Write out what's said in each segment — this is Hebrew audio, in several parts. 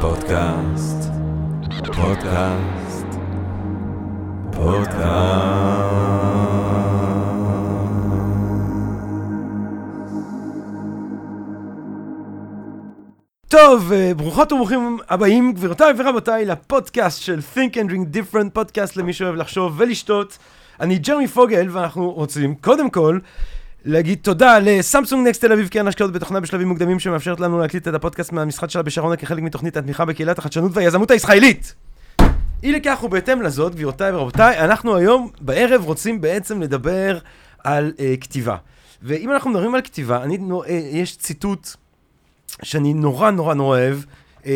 פודקאסט. טוב, ברוכות וברוכים הבאים, גבירותיי ורבותיי, לפודקאסט של Think and Drink Different, פודקאסט למי שאוהב לחשוב ולשתות. אני ג'רמי פוגל, ואנחנו רוצים קודם כל להגיד תודה לסמסונג נקסט תל אביב, קרן השקעות בתוכנה בשלבים מוקדמים שמאפשרת לנו להקליט את הפודקאסט מהמשחד שלה בשרונה כחלק מתוכנית התמיכה בקהילת החדשנות והיזמות הישראלית. אי לכך ובהתאם לזאת, גבירותיי ורבותיי, אנחנו היום בערב רוצים בעצם לדבר על כתיבה. ואם אנחנו מדברים על כתיבה, יש ציטוט שאני נורא אוהב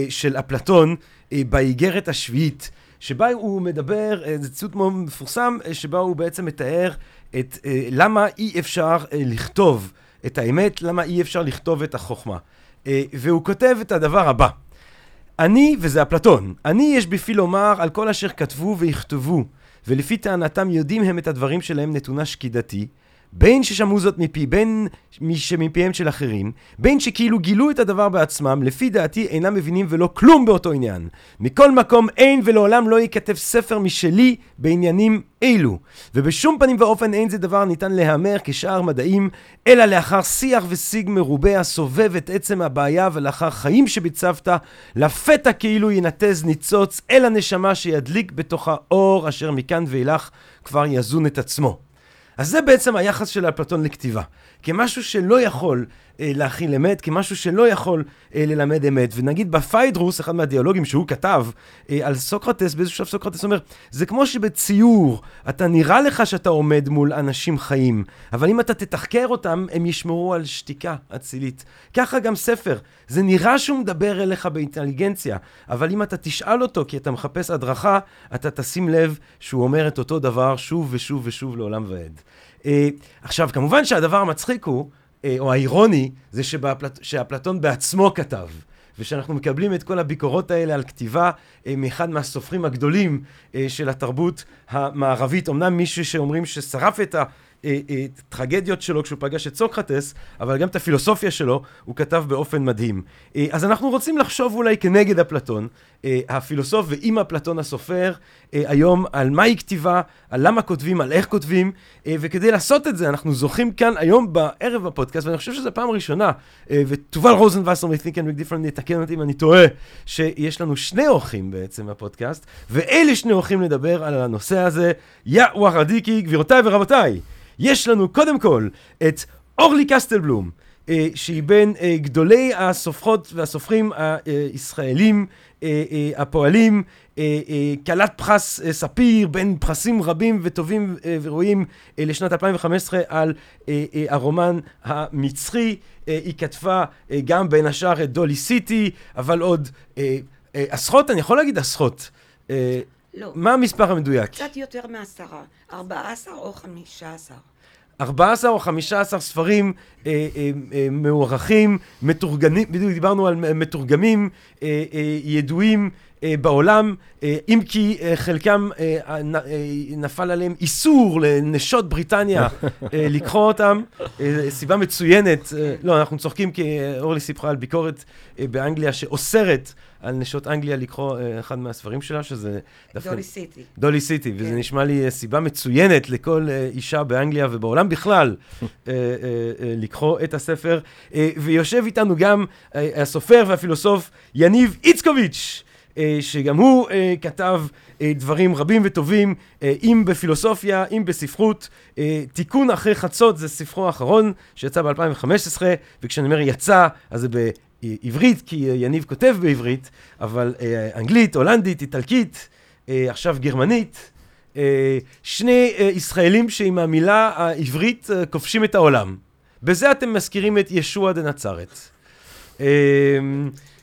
של אפלטון באיגרת השביעית, שבה הוא מדבר, זה ציטוט מאוד מפורסם, שבה הוא בעצם מתאר את למה אי אפשר לכתוב את האמת, למה אי אפשר לכתוב את החוכמה. והוא כותב את הדבר הבא: וזה אפלטון, אני יש בפי לומר על כל אשר כתבו ויכתבו, ולפי טענתם יודעים הם את הדברים שלהם נתונה שקידתי, בין ששמעו זאת מפי, בין שמפיהם של אחרים, בין שכאילו גילו את הדבר בעצמם, לפי דעתי אינם מבינים ולא כלום באותו עניין. מכל מקום אין ולעולם לא ייכתב ספר משלי בעניינים אילו, ובשום פנים ואופן אין זה דבר ניתן להמר כשאר מדעים, אלא לאחר שיח ושיג מרובה הסובב את עצם הבעיה ולאחר חיים שביצבת, לפתע כאילו ינתז ניצוץ אל הנשמה שידליק בתוך האור אשר מכאן ואילך כבר יזון את עצמו. אז זה בעצם היחס של אפלטון לכתיבה, כמשהו שלא יכול להכיל אמת, כמשהו שלא יכול ללמד אמת. ונגיד בפיידרוס, אחד מהדיאלוגים שהוא כתב על סוקרטס, באיזשהו שלב סוקרטס אומר, זה כמו שבציור אתה נראה לך שאתה עומד מול אנשים חיים, אבל אם אתה תתחקר אותם, הם ישמרו על שתיקה אצילית. ככה גם ספר, זה נראה שהוא מדבר אליך באינטליגנציה, אבל אם אתה תשאל אותו כי אתה מחפש הדרכה, אתה תשים לב שהוא אומר את אותו דבר שוב ושוב ושוב לעולם ועד. עכשיו, כמובן שהדבר המצחיק הוא, או האירוני, זה שאפלטון בעצמו כתב, ושאנחנו מקבלים את כל הביקורות האלה על כתיבה מאחד מהסופרים הגדולים של התרבות המערבית. אמנם מישהו שאומרים ששרף את הטרגדיות שלו כשהוא פגש את סוקרטס, אבל גם את הפילוסופיה שלו הוא כתב באופן מדהים. אז אנחנו רוצים לחשוב אולי כנגד אפלטון, הפילוסוף, ועם אפלטון הסופר, היום על מהי כתיבה, על למה כותבים, על איך כותבים, וכדי לעשות את זה אנחנו זוכים כאן היום בערב בפודקאסט, ואני חושב שזו פעם ראשונה, וטובל רוזנווסר מ-Think and Drink Different יתקן אותי אם אני טועה, שיש לנו שני אורחים בעצם בפודקאסט, ואלה שני אורחים לדבר על הנושא הזה. יא וחדיקי, גבירותיי ורבותיי, יש לנו קודם כל את אורלי קסטלבלום, שהיא בין גדולי הסופחות והסופרים הישראלים הפועלים, קלת פרס ספיר, בין פרסים רבים וטובים וראויים לשנת 2015 על הרומן המצרי. היא כתבה גם בין השאר את דולי סיטי, אבל עוד עשרות, אני יכול להגיד עשרות. לא. מה המספר המדויק? קצת יותר מ10, 14 או 15. 14 או 15 ספרים מאורחים, מתורגמים, בדיוק דיברנו על מתורגמים ידועים בעולם, אם כי חלקם נפל עליהם איסור לנשות בריטניה לקרוא אותם, סיבה מצוינת. לא, אנחנו צוחקים כי אורלי סיפרה על ביקורת באנגליה שאוסרת על נשות אנגליה לקרוא אחד מהספרים שלה, שזה דולי סיטי, וזה נשמע לי סיבה מצוינת לכל אישה באנגליה ובעולם בכלל לקרוא את הספר. ויושב איתנו גם הסופר והפילוסוף יניב איצקוביץ', שגם הוא כתב דברים רבים וטובים, אם בפילוסופיה, אם בספרות. תיקון אחרי חצות זה ספרו האחרון שיצא ב-2015, וכשאני אומר יצא, אז זה בעברית, כי יניב כותב בעברית, אבל אנגלית, הולנדית, איטלקית, עכשיו גרמנית. שני ישראלים שעם המילה העברית כובשים את העולם. בזה אתם מזכירים את ישוע דן נצרת,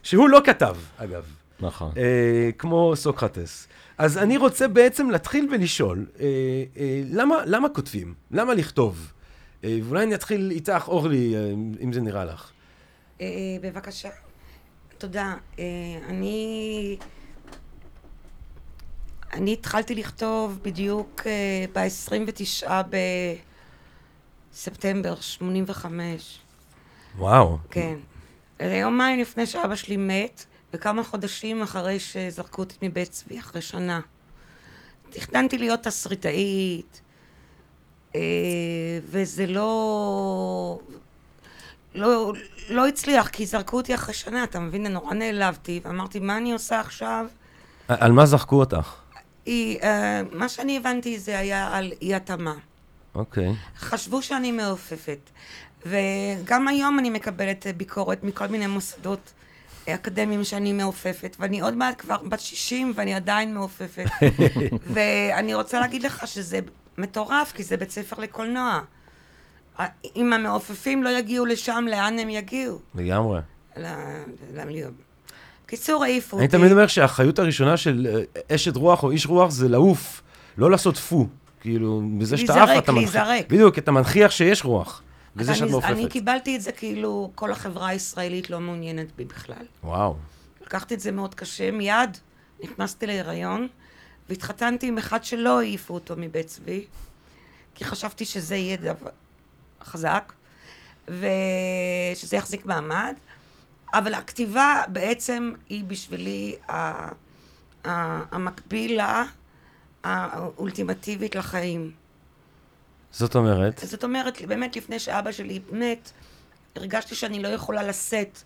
שהוא לא כתב, אגב. נכון. כמו סוקרטס. אז אני רוצה בעצם להתחיל ולשאול, למה כותבים? למה לכתוב? ואולי אני אתחיל איתך, אורלי, אם זה נראה לך. בבקשה. תודה. אני התחלתי לכתוב בדיוק ב-29 בספטמבר 85. וואו. כן. יומיים לפני שאבא שלי מת, וכמה חודשים אחרי שזרקו אותי מבית צבי, אחרי שנה, תכננתי להיות תסריטאית, וזה לא הצליח, כי זרקו אותי אחרי שנה, אתה מבין? נורא נעלבתי, ואמרתי, מה אני עושה עכשיו? על מה זרקו אותך? מה שאני הבנתי זה היה על אי-התאמה. אוקיי. חשבו שאני מעופפת. וגם היום אני מקבלת ביקורת מכל מיני מוסדות אקדמיים שאני מעופפת, ואני עוד מעט כבר בת 60 ואני עדיין מעופפת. ואני רוצה להגיד לך שזה מטורף, כי זה בית ספר לקולנוע. אם המעופפים לא יגיעו לשם, לאן הם יגיעו? לגמרי. קיצור, העיפו אותי. אני תמיד אומר שהחיות הראשונה של אשת רוח או איש רוח זה לעוף, לא לעשות פו. כאילו, מזה שאתה עף, אתה מנחיח. בדיוק, אתה מנחיח שיש רוח. בזה שאת מעופפת. אני קיבלתי את זה כאילו, כל החברה הישראלית לא מעוניינת בי בכלל. וואו. לקחתי את זה מאוד קשה, מיד נכנסתי להיריון, והתחתנתי עם אחד שלא העיפו אותו מבית צבי, כי חשבתי שזה יהיה דבר חזק, ושזה יחזיק מעמד. אבל הכתיבה בעצם היא בשבילי המקבילה האולטימטיבית לחיים. זאת אומרת? זאת אומרת, באמת לפני שאבא שלי מת, הרגשתי שאני לא יכולה לשאת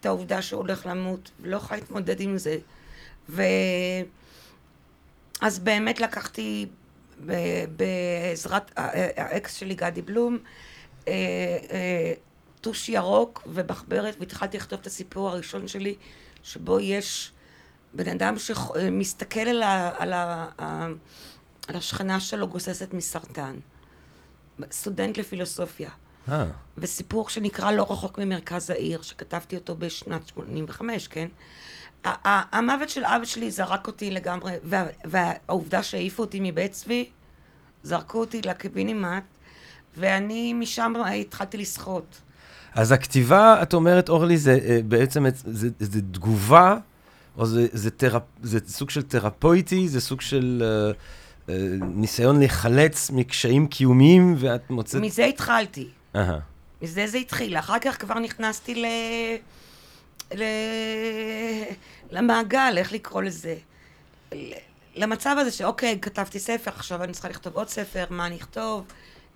את העובדה שהוא הולך למות, ולא יכולה להתמודד עם זה. אז באמת לקחתי בעזרת האקס שלי גדי בלום, טוש ירוק ובחברת, והתחלתי לכתוב את הסיפור הראשון שלי, שבו יש בן אדם שמסתכל על השכנה שלו גוססת מסרטן. סטודנט לפילוסופיה. וסיפור שנקרא לא רחוק ממרכז העיר, שכתבתי אותו בשנת 85, כן? המוות של אבא שלי זרק אותי לגמרי, והעובדה שהעיפו אותי מבית צבי, זרקו אותי לקיבינימט, ואני משם התחלתי לשחות. אז הכתיבה, את אומרת, אורלי, זה בעצם, זה תגובה, או זה סוג של תרפויטי, זה סוג של ניסיון להיחלץ מקשיים קיומיים, ואת מוצאת... מזה התחלתי. מזה זה התחיל. אחר כך כבר נכנסתי למעגל, איך לקרוא לזה. למצב הזה שאוקיי, כתבתי ספר, עכשיו אני צריכה לכתוב עוד ספר, מה אני אכתוב,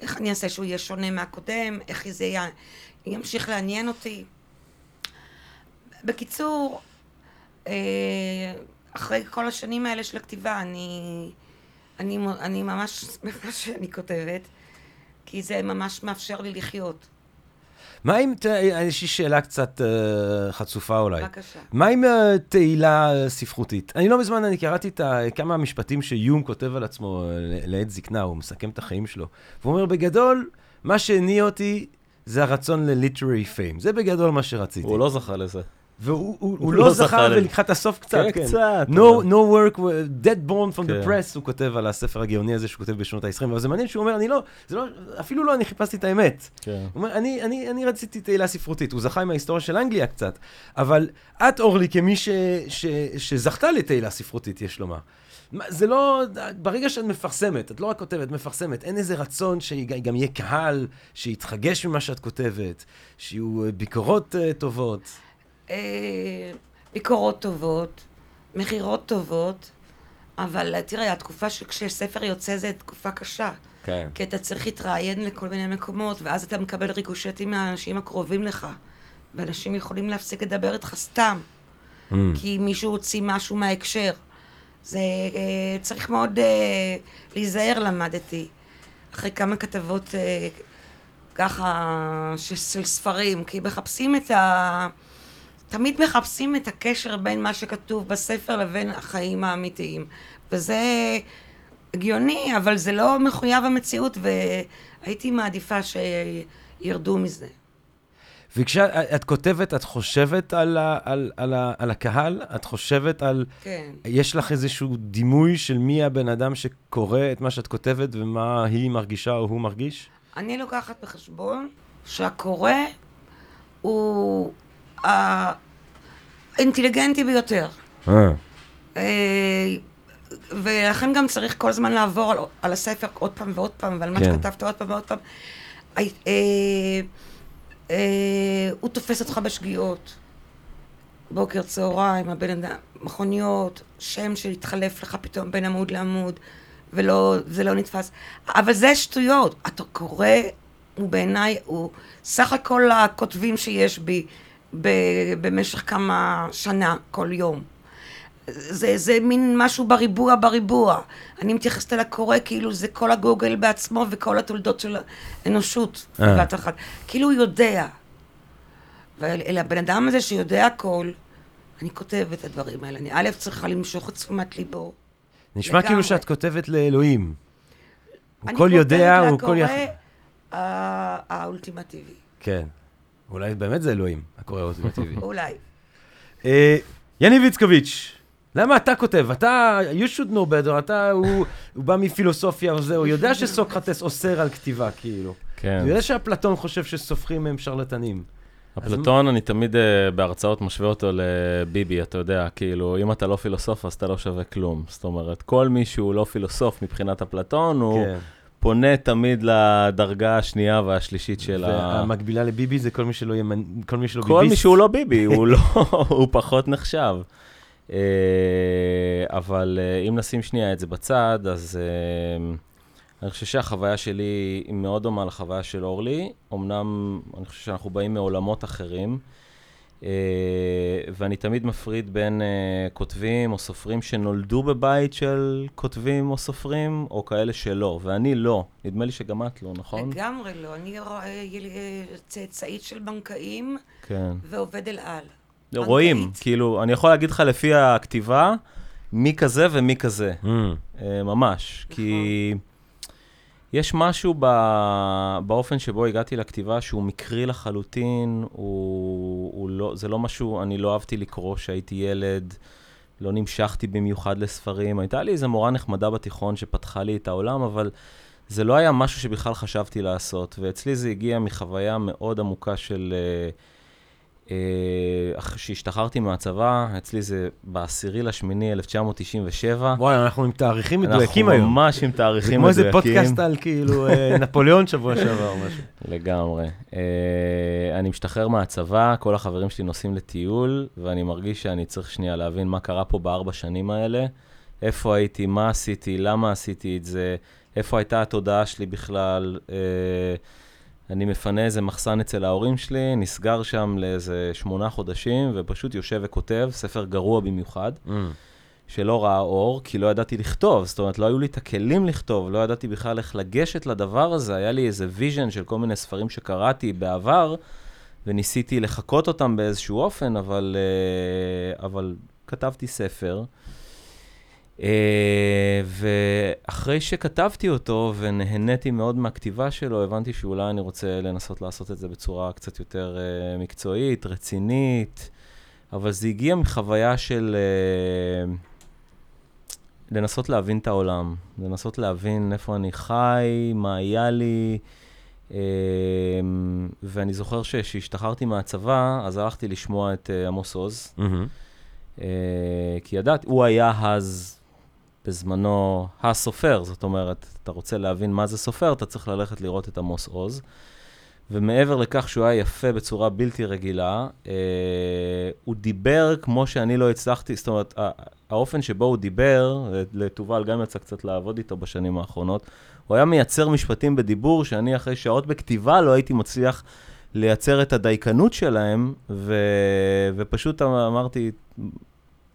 איך אני אעשה שהוא יהיה שונה מהקודם, איך זה יהיה... ימשיך לעניין אותי. בקיצור, אחרי כל השנים האלה של הכתיבה, אני ממש שמחה שאני כותבת, כי זה ממש מאפשר לי לחיות. מה אם, יש לי שאלה קצת חצופה אולי. בבקשה. מה עם תהילה ספרותית? אני לא מזמן, אני קראתי כמה משפטים שיום כותב על עצמו לעת זקנה, הוא מסכם את החיים שלו. והוא אומר, בגדול, מה שהניע אותי, זה הרצון ל-literary fame. זה בגדול מה שרציתי. הוא לא זכה לזה. והוא לא זכה ולקחה את הסוף קצת. כן, קצת. No work, dead born from the press, הוא כותב על הספר הגאוני הזה שהוא כותב בשנות ה-20, אבל זה מעניין שהוא אומר, אני לא, אפילו לא אני חיפשתי את האמת. הוא אומר, אני רציתי תהילה ספרותית, הוא זכה עם ההיסטוריה של אנגליה קצת, אבל את אורלי כמי שזכתה לתהילה ספרותית, יש לומר. זה לא, ברגע שאת מפרסמת, את לא רק כותבת, מפרסמת, אין איזה רצון שגם יהיה קהל, שיתחגש ממה שאת כותבת, שיהיו ביקורות טובות. ביקורות טובות, מחירות טובות, אבל תראה, התקופה שכשספר יוצא זה תקופה קשה. כן. כי אתה צריך להתראיין לכל מיני מקומות, ואז אתה מקבל ריקושטים מהאנשים הקרובים לך, ואנשים יכולים להפסיק לדבר איתך סתם, כי מישהו הוציא משהו מההקשר. זה צריך מאוד להיזהר, למדתי. אחרי כמה כתבות ככה של ספרים, כי מחפשים תמיד מחפשים את הקשר בין מה שכתוב בספר לבין החיים האמיתיים. וזה הגיוני, אבל זה לא מחויב המציאות, והייתי מעדיפה שירדו מזה. וכשאת כותבת, את חושבת על הקהל? את חושבת על... כן. יש לך איזשהו דימוי של מי הבן אדם שקורא את מה שאת כותבת ומה היא מרגישה או הוא מרגיש? אני לוקחת בחשבון שהקורא הוא האינטליגנטי ביותר. ולכן גם צריך כל הזמן לעבור על הספר עוד פעם ועוד פעם, ועל מה שכתבת עוד פעם ועוד פעם. הוא תופס אותך בשגיאות. בוקר, צהריים, הבן אדם, מכוניות, שם שהתחלף לך פתאום בין עמוד לעמוד, וזה לא נתפס. אבל זה שטויות. אתה קורא, ובעיניי הוא סך הכל הכותבים שיש בי במשך כמה שנה, כל יום. זה מין משהו בריבוע. אני מתייחסת אל הקורא, כאילו זה כל הגוגל בעצמו וכל התולדות של האנושות. כאילו הוא יודע. ואל הבן אדם הזה שיודע הכל, אני כותבת את הדברים האלה. אני א' צריכה למשוך את תשומת ליבו. נשמע כאילו שאת כותבת לאלוהים. הוא כל יודע, הוא כל יחד. אני כותבת לקורא האולטימטיבי. כן. אולי באמת זה אלוהים, הקורא האולטימטיבי. אולי. יניב איצקוביץ', למה אתה כותב? אתה, you should know better, אתה, הוא בא מפילוסופיה וזה, הוא יודע שסוקרטס אוסר על כתיבה, כאילו. כן. הוא יודע שהפלטון חושב שסופרים הם שרלטנים. אפלטון, אני תמיד בהרצאות משווה אותו לביבי, אתה יודע, כאילו, אם אתה לא פילוסוף, אז אתה לא שווה כלום. זאת אומרת, כל מי שהוא לא פילוסוף מבחינת אפלטון, הוא פונה תמיד לדרגה השנייה והשלישית של המקבילה לביבי זה כל מי שלא ביביסט. כל מי שהוא לא ביבי, הוא פחות נחשב. אבל אם נשים שנייה את זה בצד, אז אני חושב שהחוויה שלי היא מאוד דומה לחוויה של אורלי, אמנם אני חושב שאנחנו באים מעולמות אחרים, ואני תמיד מפריד בין כותבים או סופרים שנולדו בבית של כותבים או סופרים, או כאלה שלא, ואני לא. נדמה לי שגם את לא, נכון? לגמרי לא. אני צאצאית של בנקאים ועובד אל על. רואים, כאילו, אני יכול להגיד לך לפי הכתיבה, מי כזה ומי כזה, ממש, כי... יש משהו באופן שבו הגעתי לכתיבה שהוא מקרי לחלוטין, זה לא משהו, אני לא אהבתי לקרוא שהייתי ילד, לא נמשכתי במיוחד לספרים, הייתה לי איזו מורה נחמדה בתיכון שפתחה לי את העולם, אבל זה לא היה משהו שבכלל חשבתי לעשות, ואצלי זה הגיע מחוויה מאוד עמוקה של, שהשתחררתי מהצבא, אצלי זה ב-10/8/1997. וואי, אנחנו עם תאריכים מדויקים היום. אנחנו ממש עם תאריכים מדויקים. זה כמו איזה פודקאסט על כאילו נפוליאון שבוע שעבר או משהו. לגמרי. אני משתחרר מהצבא, כל החברים שלי נוסעים לטיול, ואני מרגיש שאני צריך שנייה להבין מה קרה פה ב4 שנים האלה, איפה הייתי, מה עשיתי, למה עשיתי את זה, איפה הייתה התודעה שלי בכלל, אני מפנה איזה מחסן אצל ההורים שלי, נסגר שם לאיזה 8 חודשים, ופשוט יושב וכותב, ספר גרוע במיוחד, שלא ראה אור, כי לא ידעתי לכתוב, זאת אומרת, לא היו לי את הכלים לכתוב, לא ידעתי בכלל איך לגשת לדבר הזה, היה לי איזה ויז'ן של כל מיני ספרים שקראתי בעבר, וניסיתי לחכות אותם באיזשהו אופן, אבל כתבתי ספר, ואחרי שכתבתי אותו ונהניתי מאוד מהכתיבה שלו, הבנתי שאולי אני רוצה לנסות לעשות את זה בצורה קצת יותר מקצועית, רצינית, אבל זה הגיע מחוויה של לנסות להבין את העולם, לנסות להבין איפה אני חי, מה היה לי, ואני זוכר שהשתחררתי מהצבא, אז הלכתי לשמוע את עמוס עוז, כי ידעת, הוא היה אז... בזמנו הסופר, זאת אומרת, אתה רוצה להבין מה זה סופר, אתה צריך ללכת לראות את עמוס עוז. ומעבר לכך שהוא היה יפה בצורה בלתי רגילה, הוא דיבר כמו שאני לא הצלחתי, זאת אומרת, האופן שבו הוא דיבר, לטובל גם יצא קצת לעבוד איתו בשנים האחרונות, הוא היה מייצר משפטים בדיבור שאני אחרי שעות בכתיבה לא הייתי מצליח לייצר את הדייקנות שלהם, ופשוט אמרתי,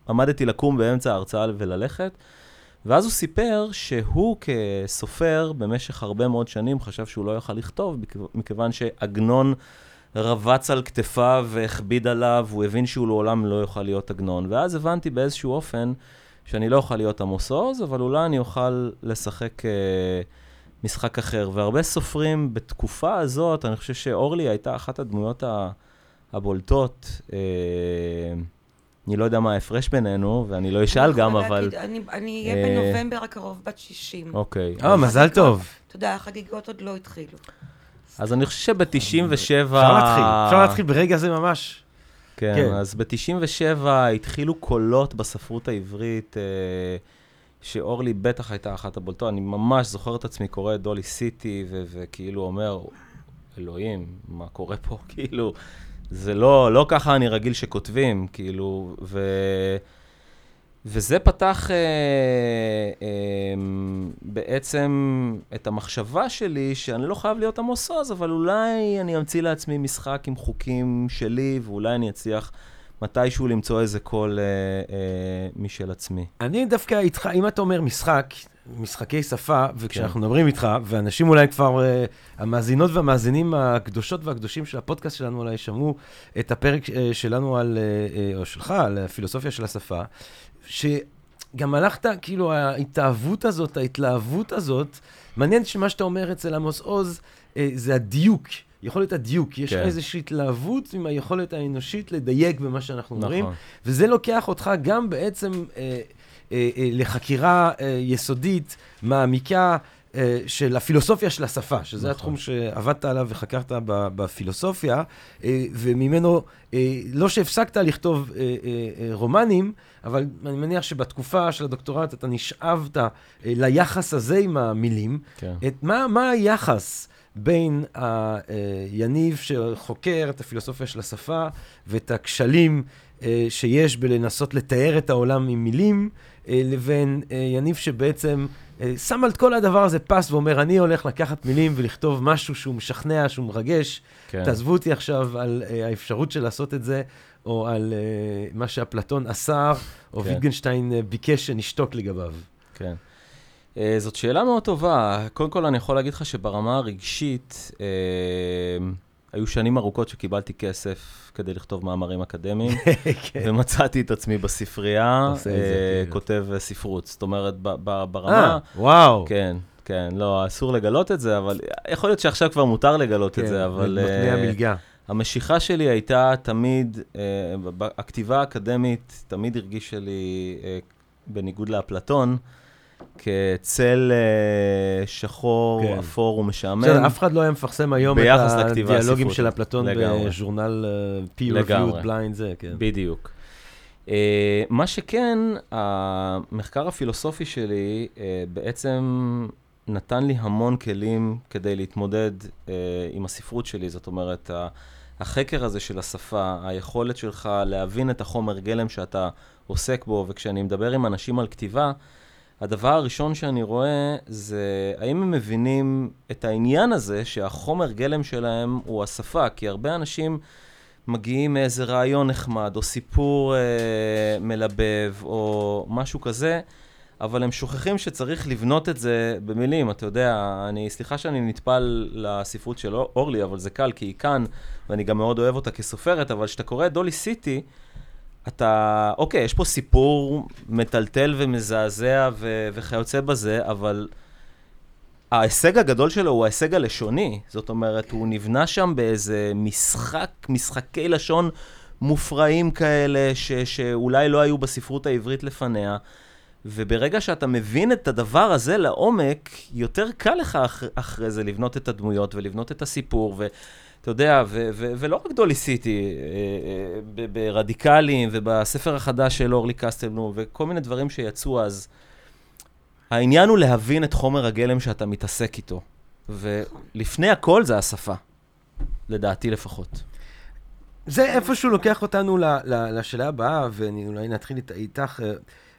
עמדתי לקום באמצע ההרצאה וללכת, ואז הוא סיפר שהוא כסופר במשך הרבה מאוד שנים חשב שהוא לא יוכל לכתוב, מכיוון שעגנון רבץ על כתפיו והכביד עליו, הוא הבין שהוא לעולם לא יוכל להיות עגנון. ואז הבנתי באיזשהו אופן שאני לא אוכל להיות עמוס עוז, אבל אולי אני אוכל לשחק משחק אחר. והרבה סופרים בתקופה הזאת, אני חושב שאורלי הייתה אחת הדמויות הבולטות, אני לא יודע מה ההפרש בינינו, ואני לא אשאל גם, אבל... אני אהיה בנובמבר הקרוב בת 60. אוקיי. מזל טוב. תודה, החגיגות עוד לא התחילו. אז אני חושב שב-97... אפשר להתחיל ברגע זה ממש. כן, אז ב-97 התחילו קולות בספרות העברית, שאורלי בטח הייתה אחת הבולטות. אני ממש זוכר את עצמי קורא את דולי סיטי, וכאילו אומר, אלוהים, מה קורה פה? כאילו... זה לא ככה אני רגיל שכותבים, כאילו, וזה פתח בעצם את המחשבה שלי, שאני לא חייב להיות עמוס עוז, אבל אולי אני אמציא לעצמי משחק עם חוקים שלי, ואולי אני אצליח מתישהו למצוא איזה קול משל עצמי. אני דווקא איתך, אם אתה אומר משחק, משחקי שפה, וכשאנחנו מדברים איתך, ואנשים אולי כבר, המאזינות והמאזינים הקדושות והקדושים של הפודקאסט שלנו אולי שמעו את הפרק שלנו על, או שלך, על הפילוסופיה של השפה, שגם הלכת, כאילו ההתאהבות הזאת, ההתלהבות הזאת, מעניין שמה שאתה אומר אצל עמוס עוז, זה הדיוק, יכולת הדיוק, יש איזושהי התלהבות עם היכולת האנושית לדייק במה שאנחנו אומרים, וזה לוקח אותך גם בעצם לחקירה יסודית, מעמיקה של הפילוסופיה של השפה, שזה התחום שעבדת עליו וחקרת בפילוסופיה, וממנו, לא שהפסקת לכתוב רומנים, אבל אני מניח שבתקופה של הדוקטורט אתה נשאבת ליחס הזה עם המילים. מה היחס בין היניב שחוקר את הפילוסופיה של השפה ואת הכשלים שיש בלנסות לתאר את העולם עם מילים, לבין יניב שבעצם שם על כל הדבר הזה פס ואומר, אני הולך לקחת מילים ולכתוב משהו שהוא משכנע, שהוא מרגש, תעזבו אותי עכשיו על האפשרות של לעשות את זה, או על מה שאפלטון אסר, או ויטגנשטיין ביקש שנשתוק לגביו. כן. זאת שאלה מאוד טובה. קודם כל אני יכול להגיד לך שברמה הרגשית, היו שנים ארוכות שקיבלתי כסף כדי לכתוב מאמרים אקדמיים, ומצאתי את עצמי בספרייה, כותב ספרות. זאת אומרת, ברמה... וואו. כן, כן. לא, אסור לגלות את זה, אבל יכול להיות שעכשיו כבר מותר לגלות את זה, אבל... מתנה המלגה. המשיכה שלי הייתה תמיד, הכתיבה האקדמית תמיד הרגישה לי, בניגוד לאפלטון, כצל שחור, אפור ומשעמם. אף אחד לא היה מפרסם היום את הדיאלוגים של אפלטון בז'ורנל peer-reviewed blind זה. בדיוק. מה שכן, המחקר הפילוסופי שלי בעצם נתן לי המון כלים כדי להתמודד עם הספרות שלי. זאת אומרת, החקר הזה של השפה, היכולת שלך להבין את החומר גלם שאתה עוסק בו, וכשאני מדבר עם אנשים על כתיבה, הדבר הראשון שאני רואה זה האם הם מבינים את העניין הזה שהחומר גלם שלהם הוא השפה, כי הרבה אנשים מגיעים מאיזה רעיון נחמד או סיפור מלבב או משהו כזה, אבל הם שוכחים שצריך לבנות את זה במילים. אתה יודע, סליחה שאני נטפל לספרות של אורלי, אבל זה קל כי היא כאן ואני גם מאוד אוהב אותה כסופרת, אבל כשאתה קורא דולי סיטי, אתה, אוקיי, יש פה סיפור מטלטל ומזעזע וכיוצא בזה, אבל ההישג הגדול שלו הוא ההישג הלשוני. זאת אומרת, הוא נבנה שם באיזה משחקי לשון מופרעים כאלה, שאולי לא היו בספרות העברית לפניה. וברגע שאתה מבין את הדבר הזה לעומק, יותר קל לך אחרי זה לבנות את הדמויות ולבנות את הסיפור אתה יודע, ולא רק דולי סיטי, ברדיקלים ובספר החדש של אורלי קסטלנו, וכל מיני דברים שיצאו אז. העניין הוא להבין את חומר הגלם שאתה מתעסק איתו. ולפני הכל זה השפה, לדעתי לפחות. זה איפשהו לוקח אותנו לשאלה הבאה, ואני אולי נתחיל איתך,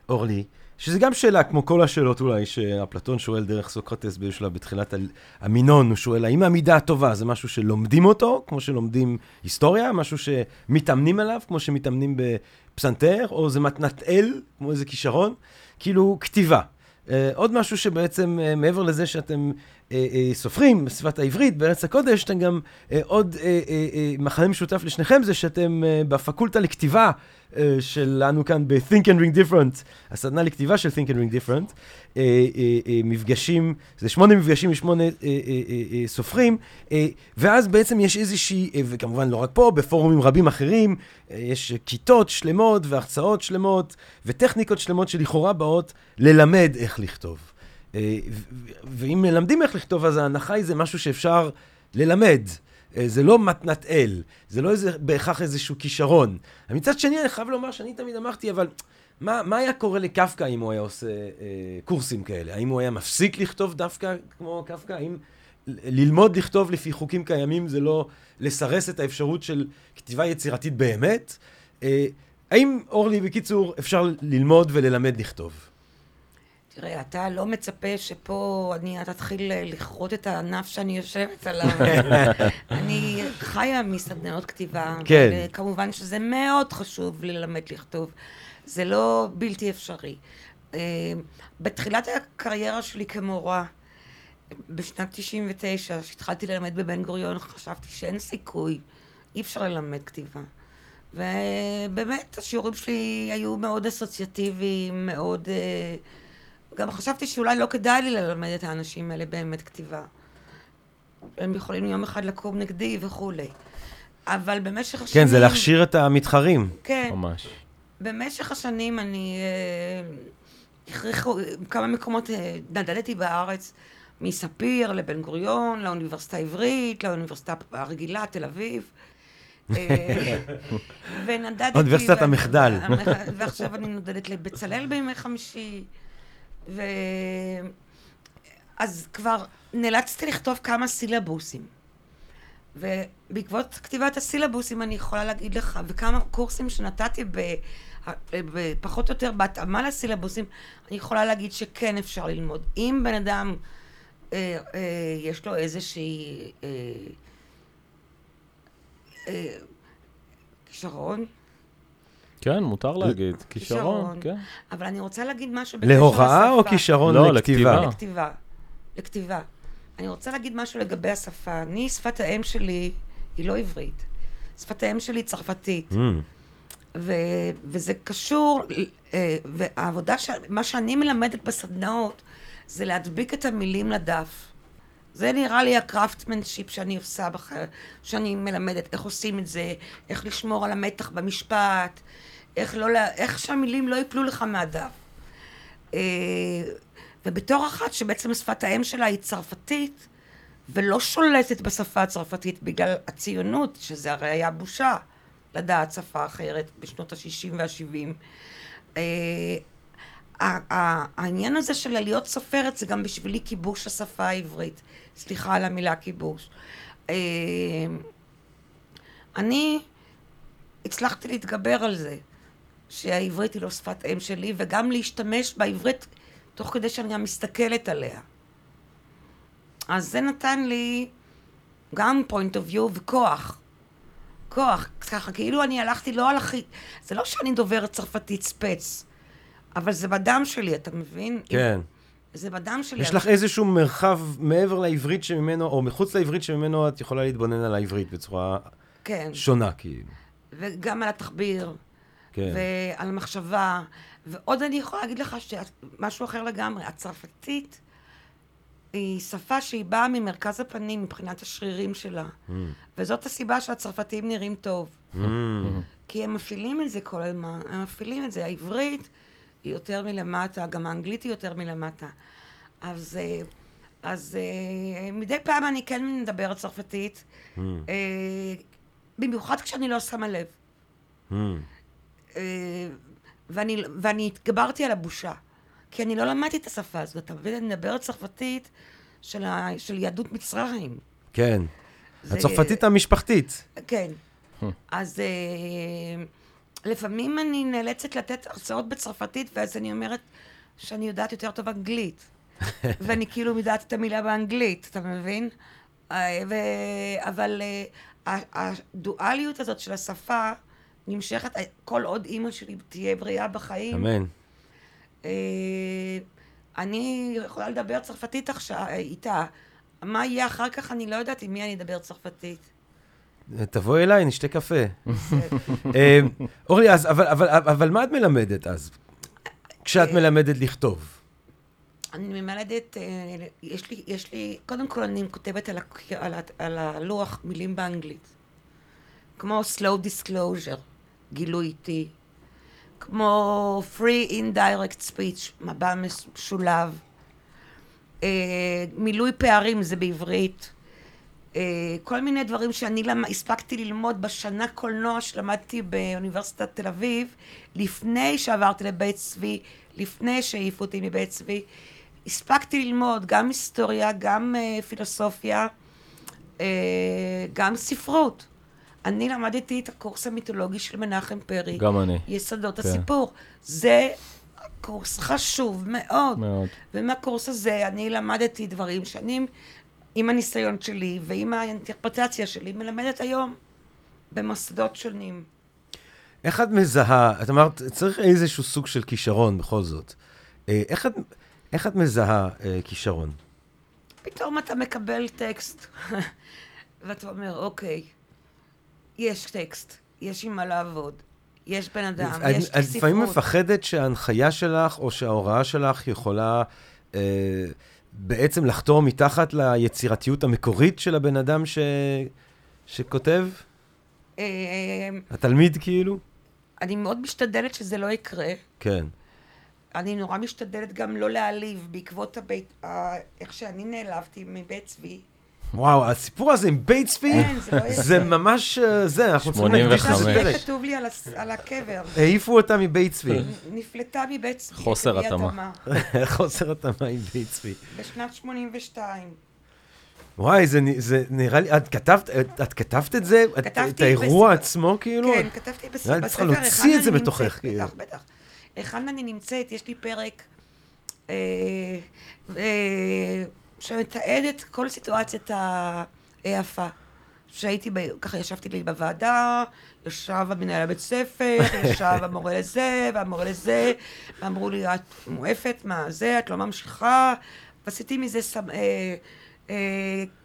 אורלי, שזה גם שאלה, כמו כל השאלות אולי, שאפלטון שואל דרך סוקרטס בשלב בתחילת המינון, הוא שואל, האם המידה הטובה זה משהו שלומדים אותו, כמו שלומדים היסטוריה, משהו שמתאמנים עליו, כמו שמתאמנים בפסנתר, או זה מתנת אל, כמו איזה כישרון, כאילו כתיבה. עוד משהו שבעצם מעבר לזה שאתם סופרים בשפת העברית בארץ הקודש, אתם גם עוד מחנה משותף לשניכם זה שאתם בפקולטה לכתיבה שלנו כאן ב-Think and Drink Different, הסדנה לכתיבה של Think and Drink Different, מפגשים, זה 8 מפגשים ו8 סופרים, ואז בעצם יש איזושהי, וכמובן לא רק פה, בפורומים רבים אחרים, יש כיתות שלמות והרצאות שלמות וטכניקות שלמות שלכאורה באות ללמד איך לכתוב. ואם מלמדים איך לכתוב, אז ההנחה היא זה משהו שאפשר ללמד. זה לא מתנת אל, זה לא בהכרח איזשהו כישרון. מצד שני, אני חייב לומר שאני תמיד אמרתי, אבל מה היה קורה לקפקא אם הוא היה עושה קורסים כאלה? האם הוא היה מפסיק לכתוב דווקא כמו קפקא? האם ללמוד לכתוב לפי חוקים קיימים זה לא לסרס את האפשרות של כתיבה יצירתית באמת. האם, אורלי, בקיצור, אפשר ללמוד וללמד לכתוב? תראה, אתה לא מצפה שפה אני תתחיל לכרות את הענף שאני יושבת עליו. אני חיה מסדנאות כתיבה, וכמובן שזה מאוד חשוב ללמד לכתוב. זה לא בלתי אפשרי. בתחילת הקריירה שלי כמורה, בשנת 99, כשהתחלתי ללמד בבן גוריון, חשבתי שאין סיכוי, אי אפשר ללמד כתיבה. ובאמת, השיעורים שלי היו מאוד אסוציאטיביים, מאוד... גם חשבתי שאולי לא כדאי לי ללמד את האנשים האלה באמת כתיבה. הם יכולים יום אחד לקום נגדי וכולי. אבל במשך השנים... כן, זה להכשיר את המתחרים. כן. ממש. במשך השנים אני... הכריחו... כמה מקומות נדלתי בארץ, מספיר לבן גוריון, לאוניברסיטה העברית, לאוניברסיטה הרגילה, תל אביב. ונדדתי... אוניברסיטת המחדל. ועכשיו אני נודדת לבצלאל בימי חמישי. אז כבר נאלצתי לכתוב כמה סילבוסים. ובעקבות כתיבת הסילבוסים אני יכולה להגיד לך, וכמה קורסים שנתתי פחות או יותר בהתאמה לסילבוסים, אני יכולה להגיד שכן אפשר ללמוד. אם בן אדם יש לו איזושהי כישרון. כן, מותר להגיד. כישרון, כן. אבל אני רוצה להגיד משהו... להוראה או כישרון לכתיבה? לא, לכתיבה. לכתיבה. אני רוצה להגיד משהו לגבי השפה. אני, שפת האם שלי היא לא עברית. שפת האם שלי היא צרפתית. וזה קשור... והעבודה, מה שאני מלמדת בסדנאות, זה להדביק את המילים לדף. זה נראה לי הקראפטמנשיפ שאני עושה, שאני מלמדת איך עושים את זה, איך לשמור על המתח במשפט, איך שהמילים לא ייפלו לך מהדף. ובתור אחת שבעצם שפת האם שלה היא צרפתית, ולא שולטת בשפה הצרפתית בגלל הציונות, שזה הרי היה בושה לדעת שפה אחרת בשנות ה-60 וה-70. העניין הזה של להיות סופרת זה גם בשבילי כיבוש השפה העברית. סליחה על המילה כיבוש. אני הצלחתי להתגבר על זה, שהעברית היא לא שפת אם שלי, וגם להשתמש בעברית תוך כדי שאני גם מסתכלת עליה. אז זה נתן לי גם פוינט אוף יו וכוח. כוח, ככה, כאילו אני הלכתי לא על הכי... זה לא שאני דוברת צרפתית ספץ. אבל זה בדם שלי, אתה מבין? כן. זה בדם שלי. יש לך איזשהו מרחב מעבר לעברית שממנו, או מחוץ לעברית שממנו, את יכולה להתבונן על העברית בצורה שונה, כאילו. וגם על התחביר, ועל המחשבה, ועוד אני יכולה להגיד לך משהו אחר לגמרי. הצרפתית היא שפה שהיא באה ממרכז הפנים, מבחינת השרירים שלה. וזאת הסיבה שהצרפתים נראים טוב. כי הם מפעילים את זה כל הזמן, הם מפעילים את זה. העברית... היא יותר מלמטה, גם האנגלית היא יותר מלמטה. אז מדי פעם אני כן מדברת צרפתית, במיוחד כשאני לא שמה לב. ואני התגברתי על הבושה, כי אני לא למדתי את השפה הזאת. אתה מבין, אני מדברת צרפתית של יהדות מצרים. כן, הצרפתית המשפחתית. כן, אז... לפעמים אני נאלצת לתת הרצאות בצרפתית, ואז אני אומרת שאני יודעת יותר טוב אנגלית. ואני כאילו יודעת את המילה באנגלית, אתה מבין? אבל הדואליות הזאת של השפה נמשכת כל עוד אימא שלי תהיה בריאה בחיים. אמן. אני יכולה לדבר צרפתית איתה. מה יהיה אחר כך? אני לא יודעת עם מי אני אדבר צרפתית. תבואי אליי, נשתה קפה. אורלי, אבל מה את מלמדת אז? כשאת מלמדת לכתוב. אני מלמדת, יש לי, קודם כל אני כותבת על הלוח מילים באנגלית. כמו slow disclosure, גילוי איטי. כמו free indirect speech, מבע משולב. מילוי פערים זה בעברית. כל מיני דברים שאני הספקתי ללמוד בשנה קולנוע שלמדתי באוניברסיטת תל אביב, לפני שעברתי לבית צבי, לפני שהעיפו אותי מבית צבי, הספקתי ללמוד גם היסטוריה, גם פילוסופיה, גם ספרות. אני למדתי את הקורס המיתולוגי של מנחם פרי. גם אני. יסודות הסיפור. זה קורס חשוב מאוד. מאוד. ומהקורס הזה אני למדתי דברים שאני, עם הניסיון שלי ועם האינטרפרטציה שלי, מלמדת היום במוסדות שונים. איך את מזהה, את אמרת, צריך איזשהו סוג של כישרון בכל זאת. איך את מזהה כישרון? פתאום אתה מקבל טקסט, ואתה אומר, אוקיי, יש טקסט, יש עם מה לעבוד, יש בן אדם, יש כספרות. את לפעמים מפחדת שההנחיה שלך או שההוראה שלך יכולה בעצם לחתור מתחת ליצירתיות המקורית של הבן אדם שכותב? התלמיד כאילו? אני מאוד משתדלת שזה לא יקרה. כן. אני נורא משתדלת גם לא להעליב בעקבות איך שאני נעלבתי מבית צבי. וואו, הסיפור הזה עם בית צבי, זה ממש, אנחנו צריכים להקדיש את זה פרק. כתוב לי על הקבר. העיפו אותה מבית צבי. נפלטה מבית צבי. חוסר התאמה. חוסר התאמה עם בית צבי. בשנת 82. וואי, זה נראה לי, את כתבת את זה? את האירוע עצמו כאילו? כן, כתבתי בספר. אני צריכה להוציא את זה בתוכך כאילו. בטח, בטח. היכן אני נמצאת, יש לי פרק שמתעד את כל סיטואציית ההעפה. שהייתי, ככה ישבתי לי בוועדה, ישב המנהל הבית ספר, ישב המורה לזה והמורה לזה, ואמרו לי, את מועפת, מה זה, את לא ממשיכה, ועשיתי מזה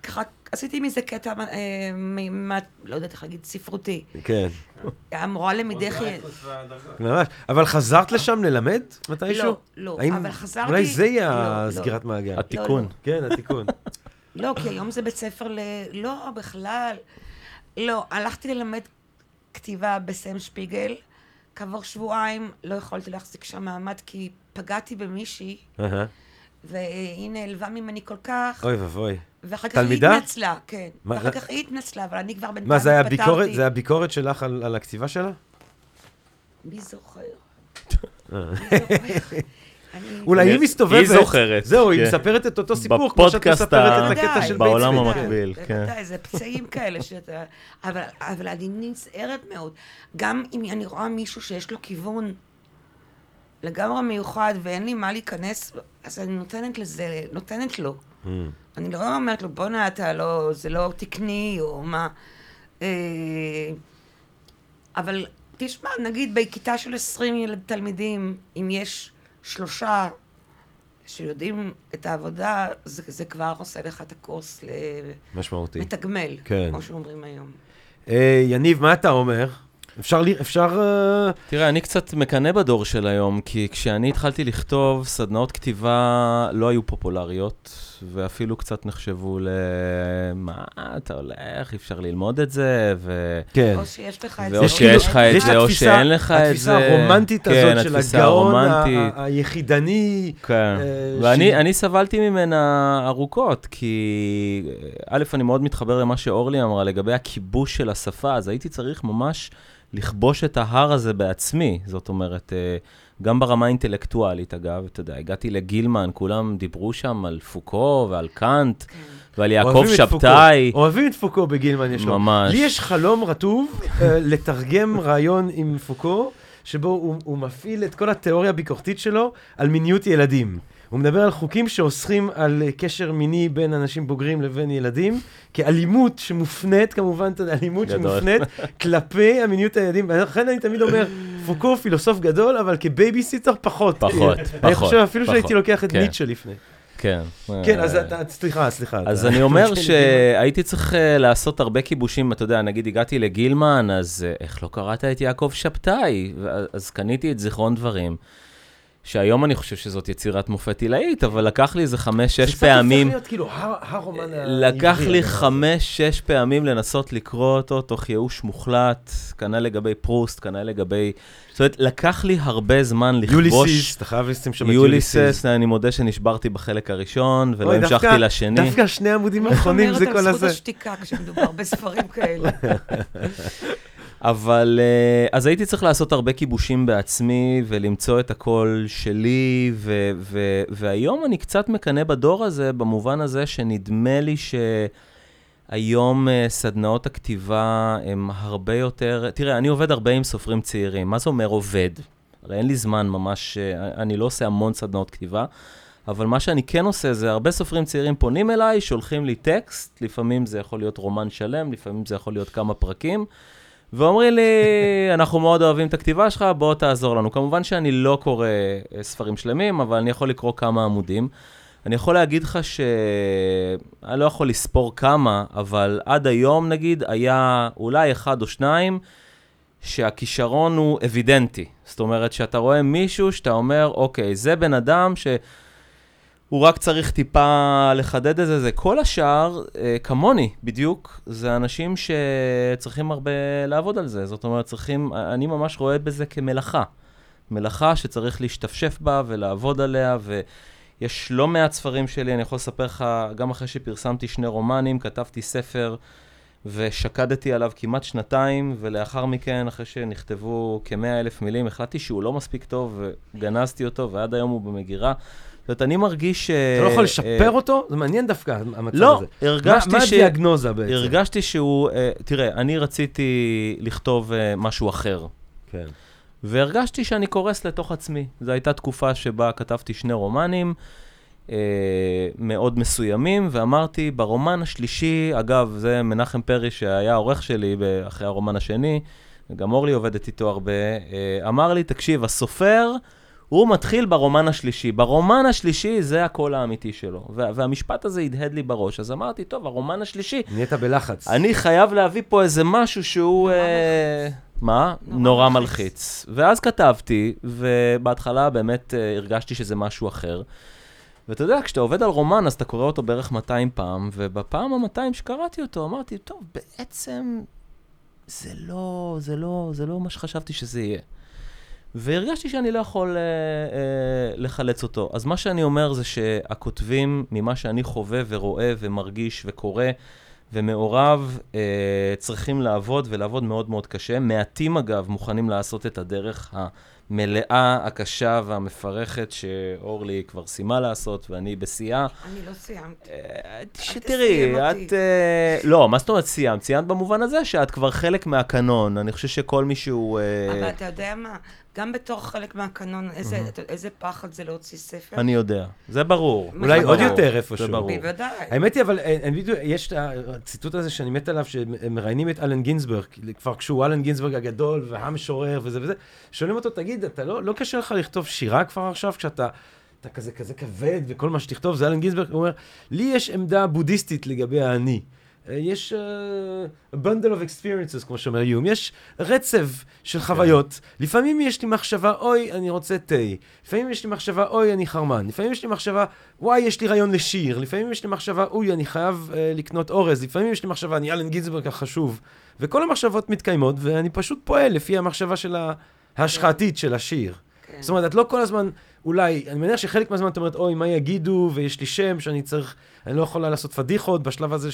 ככה, עשיתי מזה קטע, לא יודעת איך להגיד, ספרותי. כן. המורה למדך... ממש. אבל חזרת לשם ללמד מתישהו? לא, אבל חזרתי... אולי זה יהיה הסגירת מעגל. התיקון. כן, התיקון. לא, כי היום זה בית ספר ל... לא, בכלל. לא, הלכתי ללמד כתיבה בסם שפיגל. כעבור שבועיים לא יכולתי להחזיק שם מעמד, כי פגעתי במישהי. והיא נעלבה ממני כל כך. אוי ואבוי. ואחר כך היא התנצלה, כן. ואחר כך היא התנצלה, אבל אני כבר בינתיים פתרתי. מה, זה הביקורת שלך על הכתיבה שלה? מי זוכר? אולי היא מסתובבת. היא זוכרת. זהו, היא מספרת את אותו סיפור, כמו שאת מספרת את הקטע של בית צבי. בעולם המקביל, כן. זה פצעים כאלה שאתה... אבל אני נצערת מאוד. גם אם אני רואה מישהו שיש לו כיוון לגמרי מיוחד, ואין לי מה להיכנס, אז אני נותנת לזה, נותנת לו. אני לא אומרת לו, בוא נע, אתה לא, זה לא תקני או מה. אבל תשמע, נגיד בכיתה של 20 תלמידים, אם יש 3 שיודעים את העבודה, זה כבר עושה לך את הקורס מתגמל, כמו שאומרים היום. יניב, מה אתה אומר? אפשר... תראה, אני קצת מקנה בדור של היום, כי כשאני התחלתי לכתוב, סדנאות כתיבה לא היו פופולריות, ואפילו קצת נחשבו למה, אתה הולך, אפשר ללמוד את זה, או שיש לך את זה, או שיש לך את זה, או שאין לך את זה. התפיסה הרומנטית הזאת של הגאון היחידני. כן, ואני סבלתי ממנה ארוכות, כי א', אני מאוד מתחבר למה שאורלי אמרה, לגבי הכיבוש של השפה, אז הייתי צריך ממש... לכבוש את ההר הזה בעצמי, זאת אומרת, גם ברמה האינטלקטואלית, אגב, אתה יודע, הגעתי לגילמן, כולם דיברו שם על פוקו ועל קאנט, ועל יעקב שבתאי. אוהבים את פוקו בגילמן, יש לו. ממש. לי יש חלום רטוב לתרגם רעיון עם פוקו, שבו הוא מפעיל את כל התיאוריה הביקורתית שלו על מיניות ילדים. הוא מדבר על חוקים שאוסרים על קשר מיני בין אנשים בוגרים לבין ילדים, כאלימות שמופנית, כמובן, אלימות שמופנית כלפי המיניות הילדים. ולכן אני תמיד אומר, פוקו פילוסוף גדול, אבל כבייביסיטר פחות. אני חושב אפילו שהייתי לוקח את ניטשה לפני. כן. כן, אז סליחה. אז אני אומר שהייתי צריך לעשות הרבה כיבושים, אתה יודע, נגיד הגעתי לגילמן, אז איך לא קראת את יעקב שבתאי? אז קניתי את זיכרון דברים. שהיום אני חושב שזאת יצירת מופת עילאית, אבל לקח לי איזה 5-6 פעמים... זה צריך להיות כאילו הרומן... לקח לי 5-6 פעמים לנסות לקרוא אותו, תוך ייאוש מוחלט, כנ"ל לגבי פרוסט, כנ"ל לגבי... זאת אומרת, לקח לי הרבה זמן לכבוש... יוליסיס, אתה חייב לשים שם את יוליסיס. יוליסיס, אני מודה שנשברתי בחלק הראשון, ולא המשכתי לשני. דווקא שני העמודים האחרונים זה כל הזה. אני אומרת על זכות השתיקה כשמדובר בספרים כאלה. אבל אז הייתי צריך לעשות הרבה כיבושים בעצמי ולמצוא את הקול שלי, והיום אני קצת מקנה בדור הזה, במובן הזה שנדמה לי שהיום סדנאות הכתיבה הם הרבה יותר... תראה, אני עובד הרבה עם סופרים צעירים. מה זה אומר עובד? הרי אין לי זמן ממש, אני לא עושה המון סדנאות כתיבה, אבל מה שאני כן עושה זה הרבה סופרים צעירים פונים אליי, שולחים לי טקסט, לפעמים זה יכול להיות רומן שלם, לפעמים זה יכול להיות כמה פרקים, ואומרים לי, אנחנו מאוד אוהבים את הכתיבה שלך, בוא תעזור לנו. כמובן שאני לא קורא ספרים שלמים, אבל אני יכול לקרוא כמה עמודים. אני יכול להגיד לך שאני לא יכול לספור כמה, אבל עד היום נגיד היה אולי אחד או שניים, שהכישרון הוא אבידנטי. זאת אומרת, שאתה רואה מישהו שאתה אומר, אוקיי, זה בן אדם שהוא רק צריך טיפה לחדד את זה, זה כל השאר, כמוני בדיוק, זה אנשים שצריכים הרבה לעבוד על זה. זאת אומרת, צריכים, אני ממש רואה בזה כמלאכה. מלאכה שצריך להשתפשף בה ולעבוד עליה, ויש לא מעט ספרים שלי, אני יכול לספר לך, גם אחרי שפרסמתי 2 רומנים, כתבתי ספר, ושקדתי עליו כמעט 2 שנתיים, ולאחר מכן, אחרי שנכתבו כ100,000 מילים, החלטתי שהוא לא מספיק טוב, וגנזתי אותו, ועד היום הוא במגירה. זאת אומרת, אני מרגיש ש... אתה לא יכול לשפר אותו? זה מעניין דווקא, המצב לא, הזה. לא, הרגשתי מה הדיאגנוזה בעצם? הרגשתי שהוא... תראה, אני רציתי לכתוב משהו אחר. כן. והרגשתי שאני קורס לתוך עצמי. זו הייתה תקופה שבה כתבתי 2 רומנים, מאוד מסוימים, ואמרתי, ברומן השלישי, אגב, זה מנחם פרי שהיה עורך שלי אחרי הרומן השני, גם אורלי עובדת איתו הרבה, אמר לי, תקשיב, הסופר, הוא מתחיל ברומן השלישי. ברומן השלישי זה הקול האמיתי שלו. והמשפט הזה ידהד לי בראש. אז אמרתי, טוב, הרומן השלישי... נהיית בלחץ. אני חייב להביא פה איזה משהו שהוא... מה? נורא מלחיץ. ואז כתבתי, ובהתחלה באמת הרגשתי שזה משהו אחר. ואתה יודע, כשאתה עובד על רומן, אז אתה קורא אותו בערך 200 פעם, ובפעם ה-200 שקראתי אותו, אמרתי, טוב, בעצם זה לא מה שחשבתי שזה יהיה. והרגשתי שאני לא יכול לחלץ אותו. אז מה שאני אומר זה שהכותבים, ממה שאני חווה ורואה ומרגיש וקורא ומעורב, צריכים לעבוד ולעבוד מאוד מאוד קשה. מעטים אגב מוכנים לעשות את הדרך המלאה, הקשה והמפרכת שאורלי כבר סיימה לעשות ואני בשיאה. אני לא סיימת. שתראי, את... לא, מה זאת אומרת סיימת? סיימת במובן הזה שאת כבר חלק מהקנון. אני חושב שכל מישהו... אבל אתה יודע מה? גם בתור חלק מהקנון, איזה פחד זה להוציא ספר? אני יודע, זה ברור. אולי עוד יותר איפשהו. זה ברור. האמת היא, אבל יש את הציטוט הזה שאני מת עליו, שמראיינים את אלן גינסברג, כבר כשהוא אלן גינסברג הגדול והמשורר וזה, שואלים אותו, תגיד, אתה לא קשה לך לכתוב שירה כבר עכשיו, כשאתה כזה כבד וכל מה שתכתוב, זה אלן גינסברג, הוא אומר, לי יש עמדה בודהיסטית לגבי האני. יש bundle of experiences, כמו שאומר יום, יש רצף של חוויות. לפעמים יש לי מחשבה, אוי, אני רוצה תי. לפעמים יש לי מחשבה, אוי, אני חרמן. לפעמים יש לי מחשבה, וואי, יש לי רעיון לשיר. לפעמים יש לי מחשבה, אוי, אני חייב לקנות אורז. לפעמים יש לי מחשבה, אני אלן גינסברג החשוב. וכל המחשבות מתקיימות, ואני פשוט פועל לפי המחשבה של ההשחתית של השיר. זאת אומרת, את לא כל הזמן, אולי, אני מניח שחלק מהזמן את אומרת, אוי, מה יגידו, ויש לי שם שאני צריך, אני לא יכולה לעשות פדיחות בשלב הזה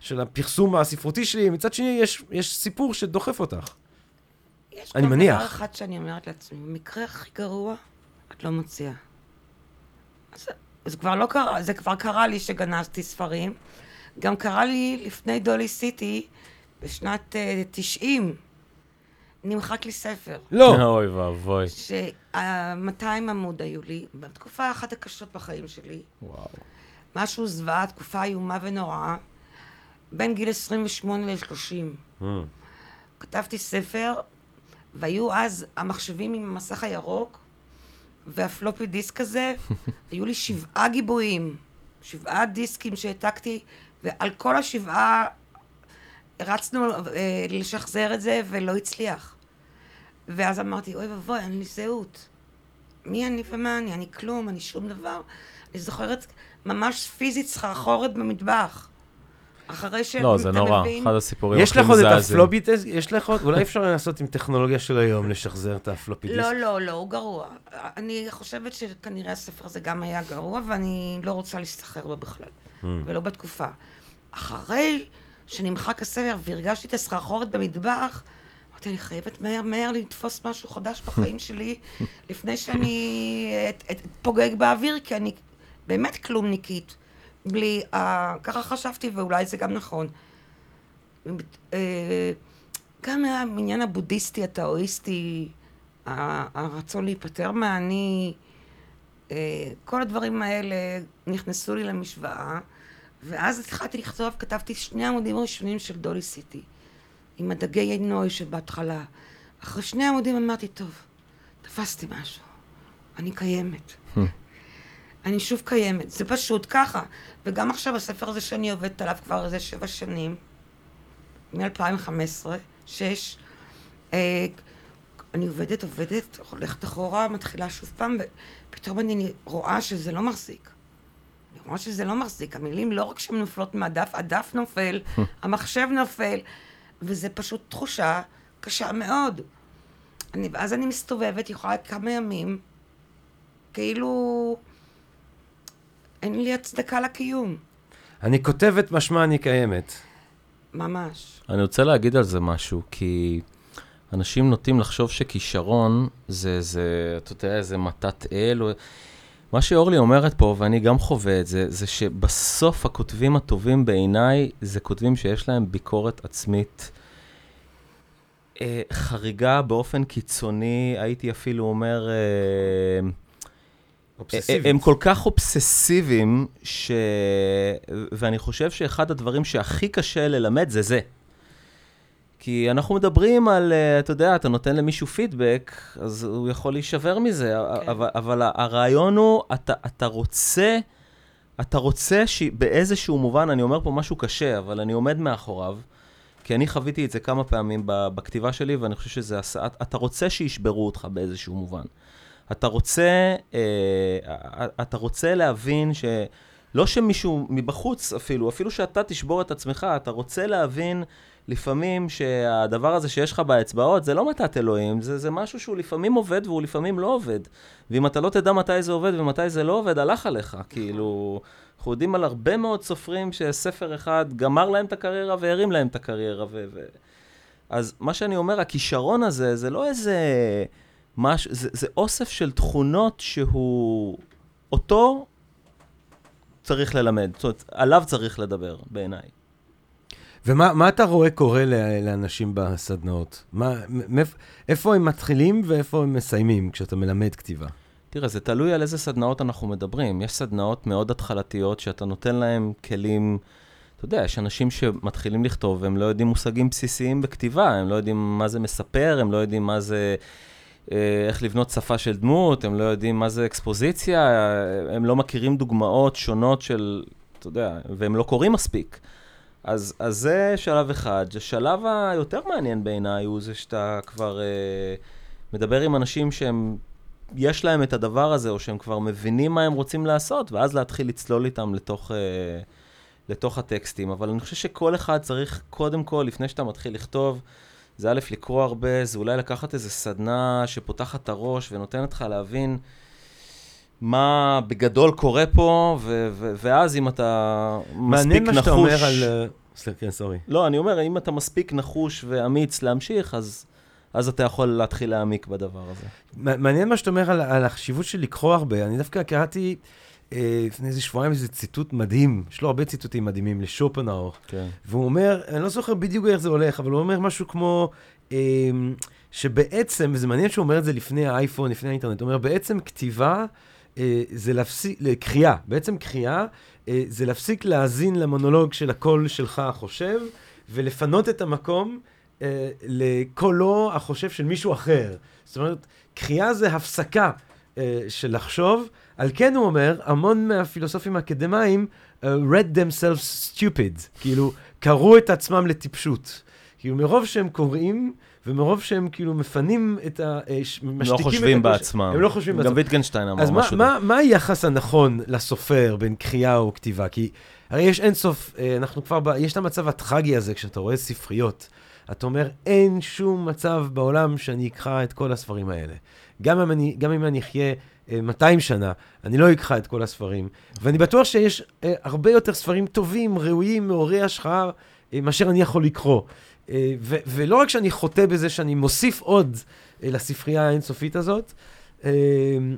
של הפרסום הספרותי שלי. מצד שני, יש סיפור שדוחף אותך. יש גם דבר אחד שאני אומרת לעצמי, במקרה הכי גרוע, את לא מוציאה. זה כבר קרה לי שגנזתי ספרים. גם קרה לי לפני דולי סיטי, בשנת 90, נמחק לי ספר. לא. אוי ואבוי. 200 עמוד היו לי, בתקופה אחת הקשות בחיים שלי. וואו. משהו זוועה, תקופה איומה ונוראה, בין גיל 28 ל-30. כתבתי ספר, והיו אז המחשבים עם המסך הירוק, והפלופי דיסק הזה, היו לי 7 גיבויים, 7 דיסקים שהעתקתי, ועל כל 7 רצנו לשחזר את זה ולא הצליח. ואז אמרתי, אוי ובוי, אין לי זהות. מי אני ומה אני? אני כלום, אני שום דבר. אני זוכרת ממש פיזית סחרחורת במטבח. אחרי ש... לא, זה נורא. אחד הסיפורים הכי מזעזעים. יש לך עוד את הפלופי דיסק? יש לך עוד? אולי אפשר לעשות עם טכנולוגיה של היום לשחזר את הפלופי דיסק? לא, לא, לא, הוא גרוע. אני חושבת שכנראה הספר הזה גם היה גרוע, ואני לא רוצה להסתחרר בו בכלל. ולא בתקופה. אחרי... שנמחק הספר והרגשתי את הסחרחורת במטבח, אמרתי, אני חייבת מהר מהר לתפוס משהו חדש בחיים שלי, לפני שאני אתפוגג באוויר, כי אני באמת כלומניקית, בלי, ככה חשבתי, ואולי זה גם נכון. גם העניין הבודהיסטי, הטאואיסטי, הרצון להיפטר מהאני, כל הדברים האלה נכנסו לי למשוואה, ואז התחלתי לכתוב, כתבתי שני עמודים ראשונים של דולי סיטי, עם הדגי הנוי שבהתחלה. אחרי שני עמודים אמרתי, טוב, תפסתי משהו, אני קיימת. אני שוב קיימת, זה פשוט ככה. וגם עכשיו הספר הזה שאני עובדת עליו כבר איזה 7 שנים, מ-2015, 6, אני עובדת, הולכת אחורה, מתחילה שוב פעם, ופתאום אני רואה שזה לא מחזיק. אני רואה שזה לא מחזיק, המילים לא רק שהן נופלות מהדף, הדף נופל, המחשב נופל, וזה פשוט תחושה קשה מאוד. אז אני מסתובבת, יכולה כמה ימים, כאילו אין לי הצדקה לקיום. אני כותבת משמע אני קיימת. ממש. אני רוצה להגיד על זה משהו, כי אנשים נוטים לחשוב שכישרון זה, אתה יודע, איזה מתת אל. מה שאורלי אומרת פה, ואני גם חווה את זה, זה שבסוף הכותבים הטובים בעיניי, זה כותבים שיש להם ביקורת עצמית חריגה באופן קיצוני, הייתי אפילו אומר, הם כל כך אובססיביים, ואני חושב שאחד הדברים שהכי קשה ללמד זה זה. כי אנחנו מדברים על, אתה יודע, אתה נותן למישהו פידבק, אז הוא יכול להישבר מזה, okay. אבל הרעיון הוא, אתה רוצה שבאיזשהו מובן, אני אומר פה משהו קשה, אבל אני עומד מאחוריו, כי אני חוויתי את זה כמה פעמים בכתיבה שלי, ואני חושב שזה עשה, אתה רוצה שישברו אותך באיזשהו מובן. אתה רוצה להבין ש... לא שמישהו מבחוץ אפילו שאתה תשבור את עצמך, אתה רוצה להבין לפעמים שהדבר הזה שיש לך באצבעות, זה לא מתת אלוהים, זה משהו שהוא לפעמים עובד והוא לפעמים לא עובד. ואם אתה לא תדע מתי זה עובד ומתי זה לא עובד, הלך עליך. כאילו, אנחנו יודעים על הרבה מאוד סופרים שספר אחד גמר להם את הקריירה והרים להם את הקריירה. אז מה שאני אומר, הכישרון הזה, זה לא איזה משהו, זה אוסף של תכונות שהוא אותו צריך ללמד, זאת אומרת, עליו צריך לדבר בעיניי. ומה אתה רואה קורה לאנשים בסדנאות? איפה הם מתחילים ואיפה הם מסיימים כשאתה מלמד כתיבה? תראה, זה תלוי על איזה סדנאות אנחנו מדברים. יש סדנאות מאוד התחלתיות שאתה נותן להם כלים, אתה יודע, יש אנשים שמתחילים לכתוב, הם לא יודעים מושגים בסיסיים בכתיבה, הם לא יודעים מה זה מספר, הם לא יודעים מה זה... איך לבנות שפה של דמות, הם לא יודעים מה זה אקספוזיציה, הם לא מכירים דוגמאות שונות של, אתה יודע, והם לא קוראים מספיק. אז זה שלב אחד. השלב היותר מעניין בעיניי הוא זה שאתה כבר מדבר עם אנשים שהם, יש להם את הדבר הזה, או שהם כבר מבינים מה הם רוצים לעשות, ואז להתחיל לצלול איתם לתוך הטקסטים. אבל אני חושב שכל אחד צריך, קודם כל, לפני שאתה מתחיל לכתוב, זה א', לקרוא הרבה, זה אולי לקחת איזו סדנה שפותחת את הראש ונותנת לך להבין מה בגדול קורה פה, ואז אם אתה מספיק נחוש... מעניין מה שאתה אומר על... כן, סורי. לא, אני אומר, אם אתה מספיק נחוש ואמיץ להמשיך, אז אתה יכול להתחיל להעמיק בדבר הזה. מעניין מה שאתה אומר על החשיבות של לקרוא הרבה. אני דווקא קראתי... לפני איזה שבועיים, איזה ציטוט מדהים, יש לו הרבה ציטוטים מדהימים, לשופנהאואר. כן. והוא אומר, אני לא זוכר בדיוק איך זה הולך, אבל הוא אומר משהו כמו, שבעצם, וזה מעניין שהוא אומר את זה לפני האייפון, לפני האינטרנט, הוא אומר, בעצם כתיבה, זה להפסיק, קריאה, בעצם קריאה, זה להפסיק להאזין למונולוג של הקול שלך החושב, ולפנות את המקום לקולו החושב של מישהו אחר. זאת אומרת, קריאה זה הפסקה של לחשוב, על כן הוא אומר, המון מהפילוסופים האקדמיים read themselves stupid, כאילו קראו את עצמם לטיפשות. כאילו מרוב שהם קוראים, ומרוב שהם כאילו מפנים את ה... הם לא חושבים בעצמם. הם לא חושבים בעצמם. גם ויטגנשטיין אמר משהו. אז מה היחס הנכון לסופר בין קריאה או כתיבה? כי הרי יש אינסוף, אנחנו כבר, יש את המצב הטרגי הזה, כשאתה רואה ספריות, אתה אומר, אין שום מצב בעולם שאני אקרא את כל הספרים האלה. גם אם אני אחיה 200 שנה, אני לא אקחה את כל הספרים, ואני בטוח שיש הרבה יותר ספרים טובים, ראויים, מעורי השחר, מאשר אני יכול לקרוא. ולא רק שאני חוטא בזה שאני מוסיף עוד לספרייה האינסופית הזאת,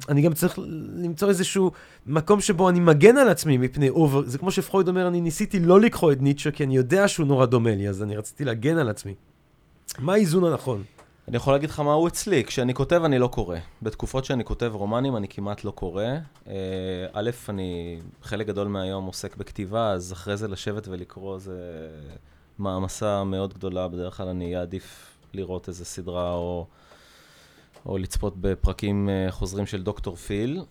אני גם צריך למצוא איזשהו מקום שבו אני מגן על עצמי מפני אובר, זה כמו שפרויד אומר, אני ניסיתי לא לקחו את ניטשה כי אני יודע שהוא נורא דומה לי, אז אני רציתי להגן על עצמי. מה האיזון הנכון? אני יכול להגיד לך מה הוא אצלי, כשאני כותב אני לא קורא. בתקופות שאני כותב רומנים אני כמעט לא קורא. א', אני חלק גדול מהיום עוסק בכתיבה, אז אחרי זה לשבת ולקרוא זה מעמסה מאוד גדולה, בדרך כלל אני אעדיף לראות איזה סדרה או לצפות בפרקים חוזרים של דוקטור פיל.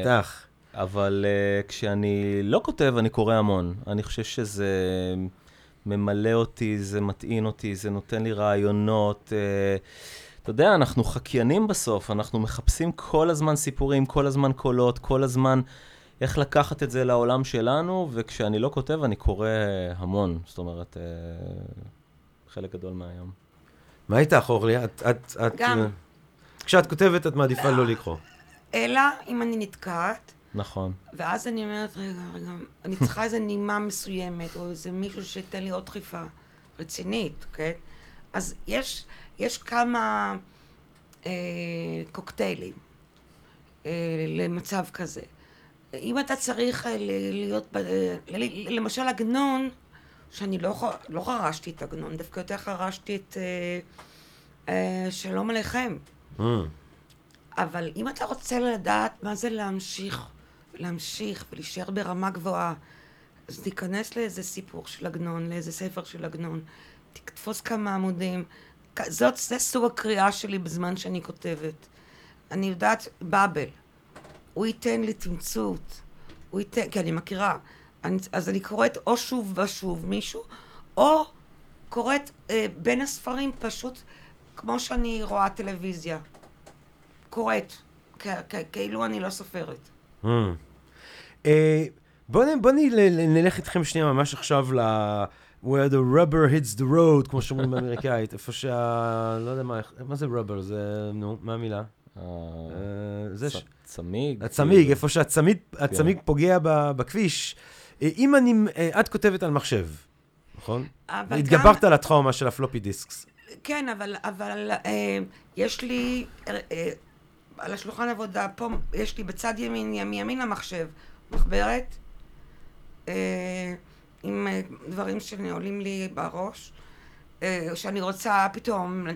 בטח. אבל כשאני לא כותב אני קורא המון. אני חושב שזה ממלא אותי, זה מטעין אותי, זה נותן לי רעיונות. אתה יודע, אנחנו חקיינים בסוף, אנחנו מחפשים כל הזמן סיפורים, כל הזמן קולות, כל הזמן איך לקחת את זה לעולם שלנו, וכשאני לא כותב אני קורא המון. זאת אומרת, חלק גדול מהיום. מה איתך, אורלי? את גם. כשאת כותבת את מעדיפה לא לקרוא. אלא אם אני נתקעת. נכון. ואז אני אומרת, רגע, אני צריכה איזו נימה מסוימת, או איזה מישהו שייתן לי עוד דחיפה רצינית, כן? אז יש כמה קוקטיילים למצב כזה. אם אתה צריך להיות, למשל עגנון, שאני לא חרשתי את עגנון, דווקא יותר חרשתי את שלום עליכם. אבל אם אתה רוצה לדעת מה זה להמשיך ולהישאר ברמה גבוהה, אז תיכנס לאיזה סיפור של עגנון, לאיזה ספר של עגנון, תתפוס כמה עמודים. זה סוג הקריאה שלי בזמן שאני כותבת. אני יודעת, בבל, הוא ייתן לי תמצות, כי אני מכירה. אז אני קוראת או שוב ושוב מישהו, או קוראת בין הספרים פשוט כמו שאני רואה טלוויזיה. קוראת, כאילו אני לא סופרת. בואו נלך איתכם שנייה ממש עכשיו ל... where the rubber hits the road, כמו שאומרים באמריקאית, איפה שה... לא יודע מה זה rubber, זה... נו, מה המילה? הצמיג. הצמיג, איפה שהצמיג פוגע בכביש. אם אני... את כותבת על מחשב, נכון? התגברת על הטראומה של הפלופי דיסקס. כן, אבל יש לי... על השולחן עבודה, פה יש לי בצד ימין, מימין המחשב, מחברת, עם דברים שעולים לי בראש, שאני רוצה פתאום,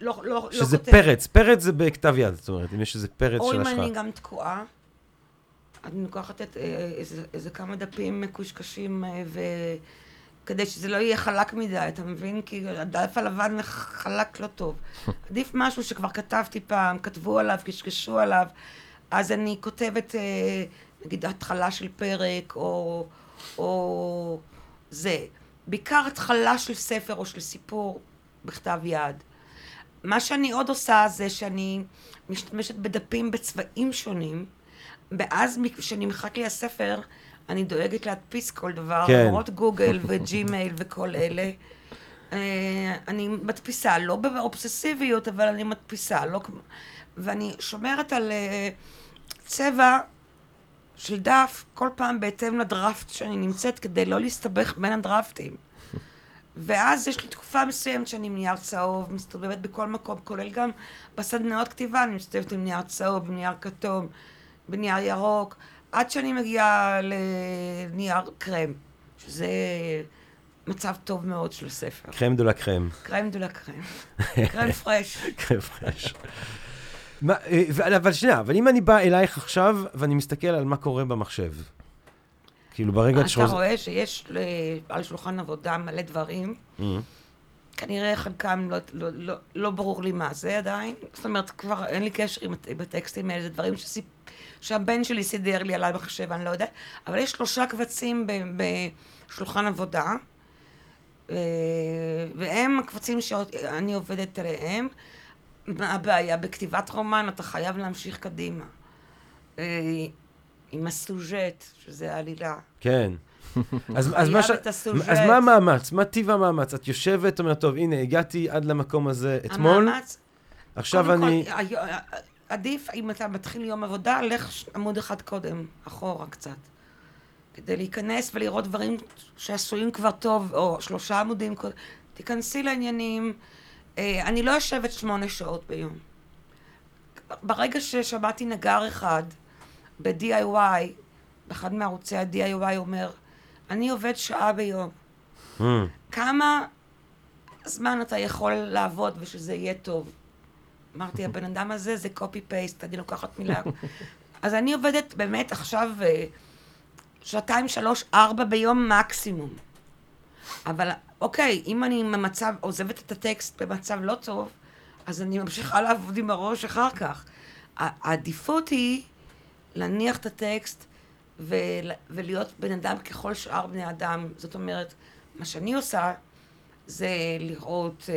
לא כותב. שזה פרץ, פרץ זה בכתב יד, זאת אומרת, אם יש איזה פרץ של השחק. או אם אני גם תקועה, אני לוקחת איזה כמה דפים מקושקשים, כדי שזה לא יהיה חלק מדי, אתה מבין? כי הדף הלבן חלק לא טוב. עדיף משהו שכבר כתבתי פעם, כתבו עליו, קשקשו עליו, אז אני כותבת, נגיד, התחלה של פרק, או זה. בעיקר התחלה של ספר או של סיפור בכתב יד. מה שאני עוד עושה זה שאני משתמשת בדפים בצבעים שונים, ואז כשאני מחק לי הספר, אני דואגת להדפיס כל דבר, למרות גוגל וג'ימייל וכל אלה. אני מדפיסה, לא באובססיביות, אבל אני מדפיסה, לא כמו... ואני שומרת על צבע של דף כל פעם בהתאם לדרפט שאני נמצאת, כדי לא להסתבך בין הדרפטים. ואז יש לי תקופה מסוימת שאני עם נייר צהוב, מסתובבת בכל מקום, כולל גם בסדנאות כתיבה, אני מסתובבת עם נייר צהוב, בנייר כתום, בנייר ירוק, עד שאני מגיעה לנייר קרם, שזה מצב טוב מאוד של הספר. קרם דולה קרם. קרם דולה קרם. קרם פרש. קרם פרש. אבל שנייה, אבל אם אני בא אלייך עכשיו, ואני מסתכל על מה קורה במחשב, כאילו ברגע שרוז... אתה רואה שיש על שולחן עבודה מלא דברים, כנראה חלקם לא ברור לי מה זה עדיין, זאת אומרת, כבר אין לי קשר עם הטקסטים האלה, זה דברים שהבן שלי סידר לי עליי מחשב, אני לא יודעת, אבל יש 3 קבצים בשולחן עבודה, והם הקבצים שאני עובדת עליהם. מה הבעיה? בכתיבת רומן אתה חייב להמשיך קדימה. עם הסוג'ט, שזה העלילה. כן. אז מה המאמץ? מה טיב המאמץ? את יושבת, אומרת, טוב, הנה, הגעתי עד למקום הזה אתמול. המאמץ? עכשיו אני... עדיף, אם אתה מתחיל יום עבודה, לך עמוד אחד קודם, אחורה קצת. כדי להיכנס ולראות דברים שעשויים כבר טוב, או 3 עמודים קודם. תיכנסי לעניינים, אני לא יושבת 8 שעות ביום. ברגע ששמעתי נגר אחד ב-DIY, אחד מערוצי ה-DIY אומר, אני עובד שעה ביום. כמה זמן אתה יכול לעבוד ושזה יהיה טוב? אמרתי, הבן אדם הזה זה copy-paste, אני לוקחת מילה. אז אני עובדת באמת עכשיו 2, 3, 4 ביום מקסימום. אבל אוקיי, אם אני במצב, עוזבת את הטקסט במצב לא טוב, אז אני ממשיכה לעבוד עם הראש אחר כך. העדיפות היא להניח את הטקסט ולהיות בן אדם ככל שאר בני אדם. זאת אומרת, מה שאני עושה זה לראות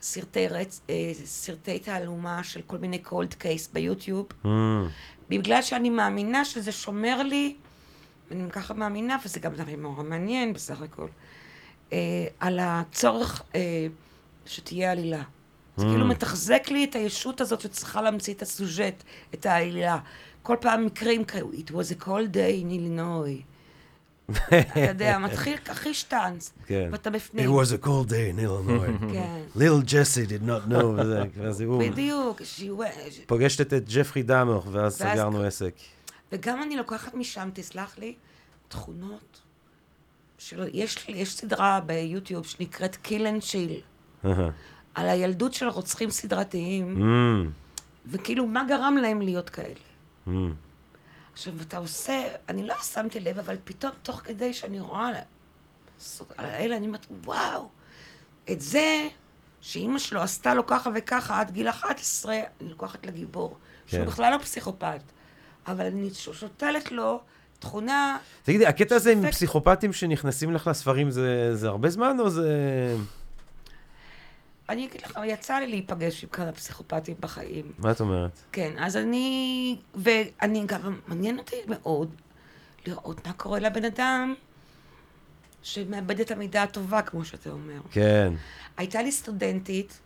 סרטי תעלומה של כל מיני cold case ביוטיוב, בגלל שאני מאמינה שזה שומר לי, אני ככה מאמינה, וזה גם דבר מאוד מעניין בסך הכל, על הצורך שתהיה עלילה. זה כאילו מתחזק לי את הישות הזאת שצריכה להמציא את הסוג'ט, את העלילה. כל פעם מקרים כאלה, it was a cold day in Illinois. אתה יודע, מתחיל הכי שטנץ, ואתה בפנים. It was a cold day in Illinois. Little Jesse did not know. בדיוק. פוגשת את ג'פרי דאמר, ואז סגרנו עסק. וגם אני לוקחת משם, תסלח לי, תכונות. יש סדרה ביוטיוב שנקראת Kill and Chill, על הילדות של רוצחים סדרתיים, וכאילו מה גרם להם להיות כאלה. עכשיו, אתה עושה, אני לא שמתי לב, אבל פתאום תוך כדי שאני רואה על האלה, אני אומרת, וואו, את זה שאמא שלו עשתה לו ככה וככה, עד גיל 11, אני לוקחת לגיבור, שהוא בכלל לא פסיכופת, אבל אני שותלת לו תכונה... תגידי, הקטע הזה עם פסיכופטים שנכנסים לך לספרים, זה הרבה זמן או זה... אני אגיד לך, יצא לי להיפגש עם כמה פסיכופטים בחיים. מה את אומרת? כן, אז אני גם, מעניין אותי מאוד לראות מה קורה לבן אדם שמאבד את המידע הטובה, כמו שאתה אומר. כן. הייתה לי סטודנטית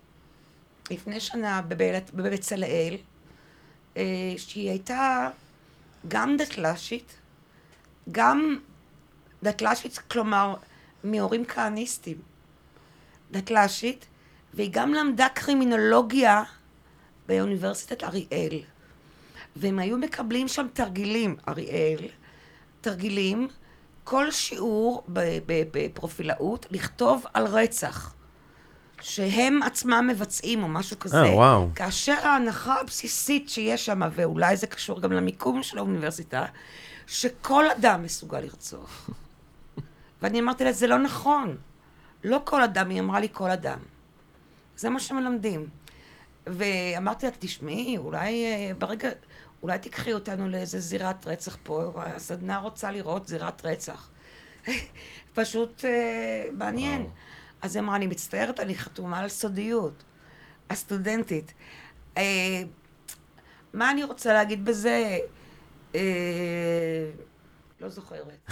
לפני שנה בבצלאל, שהיא הייתה גם דתל"שית, כלומר, מהורים כהניסטים. דתל"שית, והיא גם למדה קרימינולוגיה באוניברסיטת אריאל. והם היו מקבלים שם תרגילים, אריאל, תרגילים, כל שיעור בפרופילאות, לכתוב על רצח, שהם עצמם מבצעים או משהו כזה. כאשר ההנחה הבסיסית שיש שם, ואולי זה קשור גם למיקום של האוניברסיטה, שכל אדם מסוגל לרצוח. ואני אמרתי לה, זה לא נכון. לא כל אדם, היא אמרה לי כל אדם. זה מה שמלמדים. ואמרתי לה, תשמעי, אולי תיקחי אותנו לאיזה זירת רצח פה, הסדנה רוצה לראות זירת רצח. פשוט מעניין. אז היא אמרה, אני מצטערת, אני חתומה על סודיות, הסטודנטית. מה אני רוצה להגיד בזה? לא זוכרת.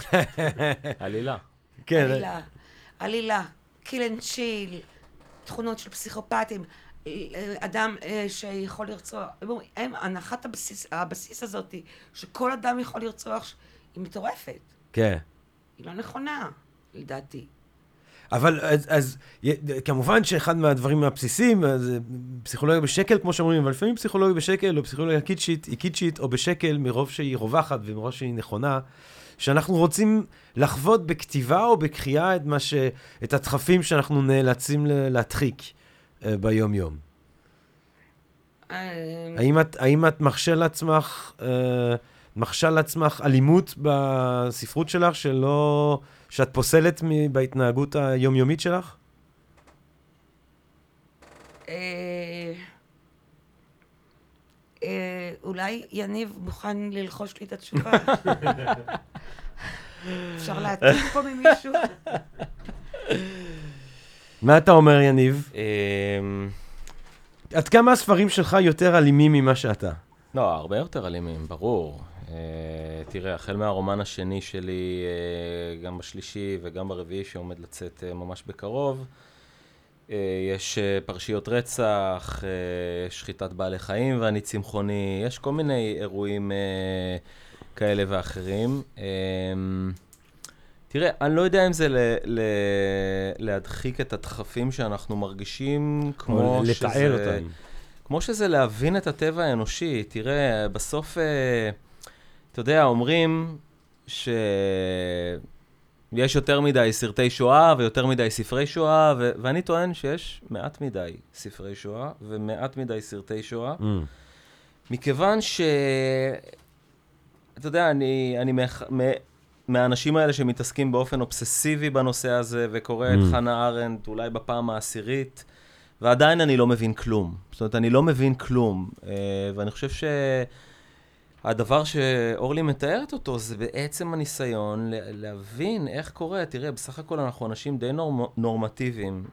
עלילה. עלילה. עלילה. קיל אנד צ'יל. תכונות של פסיכופטים, אדם שיכול לרצוח, הנחת הבסיס הזאת, שכל אדם יכול לרצוח, היא מטורפת. כן. היא לא נכונה, לדעתי. אבל אז כמובן שאחד מהדברים הבסיסיים, פסיכולוגיה בשקל, כמו שאומרים, אבל לפעמים פסיכולוגיה בשקל, או פסיכולוגיה קיצ'ית, היא קיצ'ית, או בשקל, מרוב שהיא רווחת ומרוב שהיא נכונה, שאנחנו רוצים לחוות בכתיבה או בקריאה את הדחפים שאנחנו נאלצים להדחיק ביום-יום. האם את מחשה לעצמך אלימות בספרות שלך שאת פוסלת בהתנהגות היומיומית שלך? אולי יניב מוכן ללחוש לי את התשובה. אפשר להתאים פה ממישהו? מה אתה אומר, יניב? עד כמה הספרים שלך יותר אלימים ממה שאתה? לא, הרבה יותר אלימים, ברור. תראה, החל מהרומן השני שלי, גם בשלישי וגם ברביעי שעומד לצאת ממש בקרוב, יש פרשיות רצח, שחיטת בעלי חיים ואני צמחוני, יש כל מיני אירועים כאלה ואחרים. תראה, אני לא יודע אם זה להדחיק את הדחפים שאנחנו מרגישים, כמו שזה... לתאר אותם. כמו שזה להבין את הטבע האנושי. תראה, בסוף, אתה יודע, אומרים שיש יותר מדי סרטי שואה ויותר מדי ספרי שואה, ואני טוען שיש מעט מדי ספרי שואה ומעט מדי סרטי שואה, מכיוון ש... אתה יודע, אני מהאנשים האלה שמתעסקים באופן אובססיבי בנושא הזה, וקורא את חנה ארנדט אולי בפעם העשירית, ועדיין אני לא מבין כלום. זאת אומרת, אני לא מבין כלום. ואני חושב שהדבר שאורלי מתארת אותו, זה בעצם הניסיון להבין איך קורה. תראה, בסך הכל אנחנו אנשים די נורמטיביים,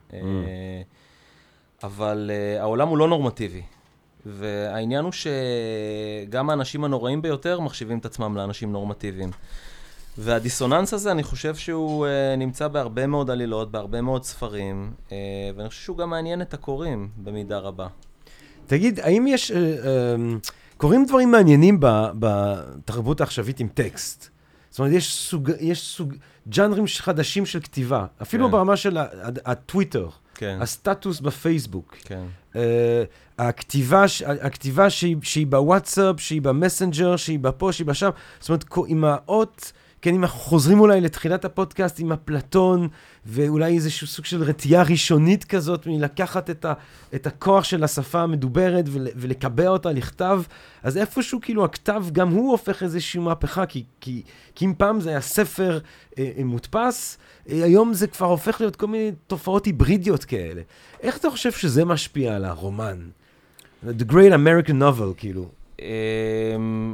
אבל העולם הוא לא נורמטיבי. והעניין הוא שגם האנשים הנוראים ביותר מחשיבים את עצמם לאנשים נורמטיביים. והדיסוננס הזה, אני חושב שהוא נמצא בהרבה מאוד עלילות, בהרבה מאוד ספרים, ואני חושב שהוא גם מעניין את הקוראים במידה רבה. תגיד, האם יש... קוראים דברים מעניינים בתרבות העכשווית עם טקסט? זאת אומרת, יש סוג ג'אנרים חדשים של כתיבה, אפילו כן. ברמה של הטוויטר, כן. הסטטוס בפייסבוק, כן. הכתיבה שהיא בוואטסאפ, שהיא במסנג'ר, שהיא בפה, שהיא בשם, זאת אומרת, עם האות, כן, אם אנחנו חוזרים אולי לתחילת הפודקאסט עם הפלטון, ואולי איזשהו סוג של רתיעה ראשונית כזאת, מלקחת את הכוח של השפה המדוברת ולקבע אותה לכתב, אז איפשהו כאילו הכתב גם הוא הופך איזושהי מהפכה, כי אם פעם זה היה ספר מודפס, היום זה כבר הופך להיות כל מיני תופעות היברידיות כאלה. איך אתה חושב שזה משפיע על הרומן? The Great American Novel, כאילו.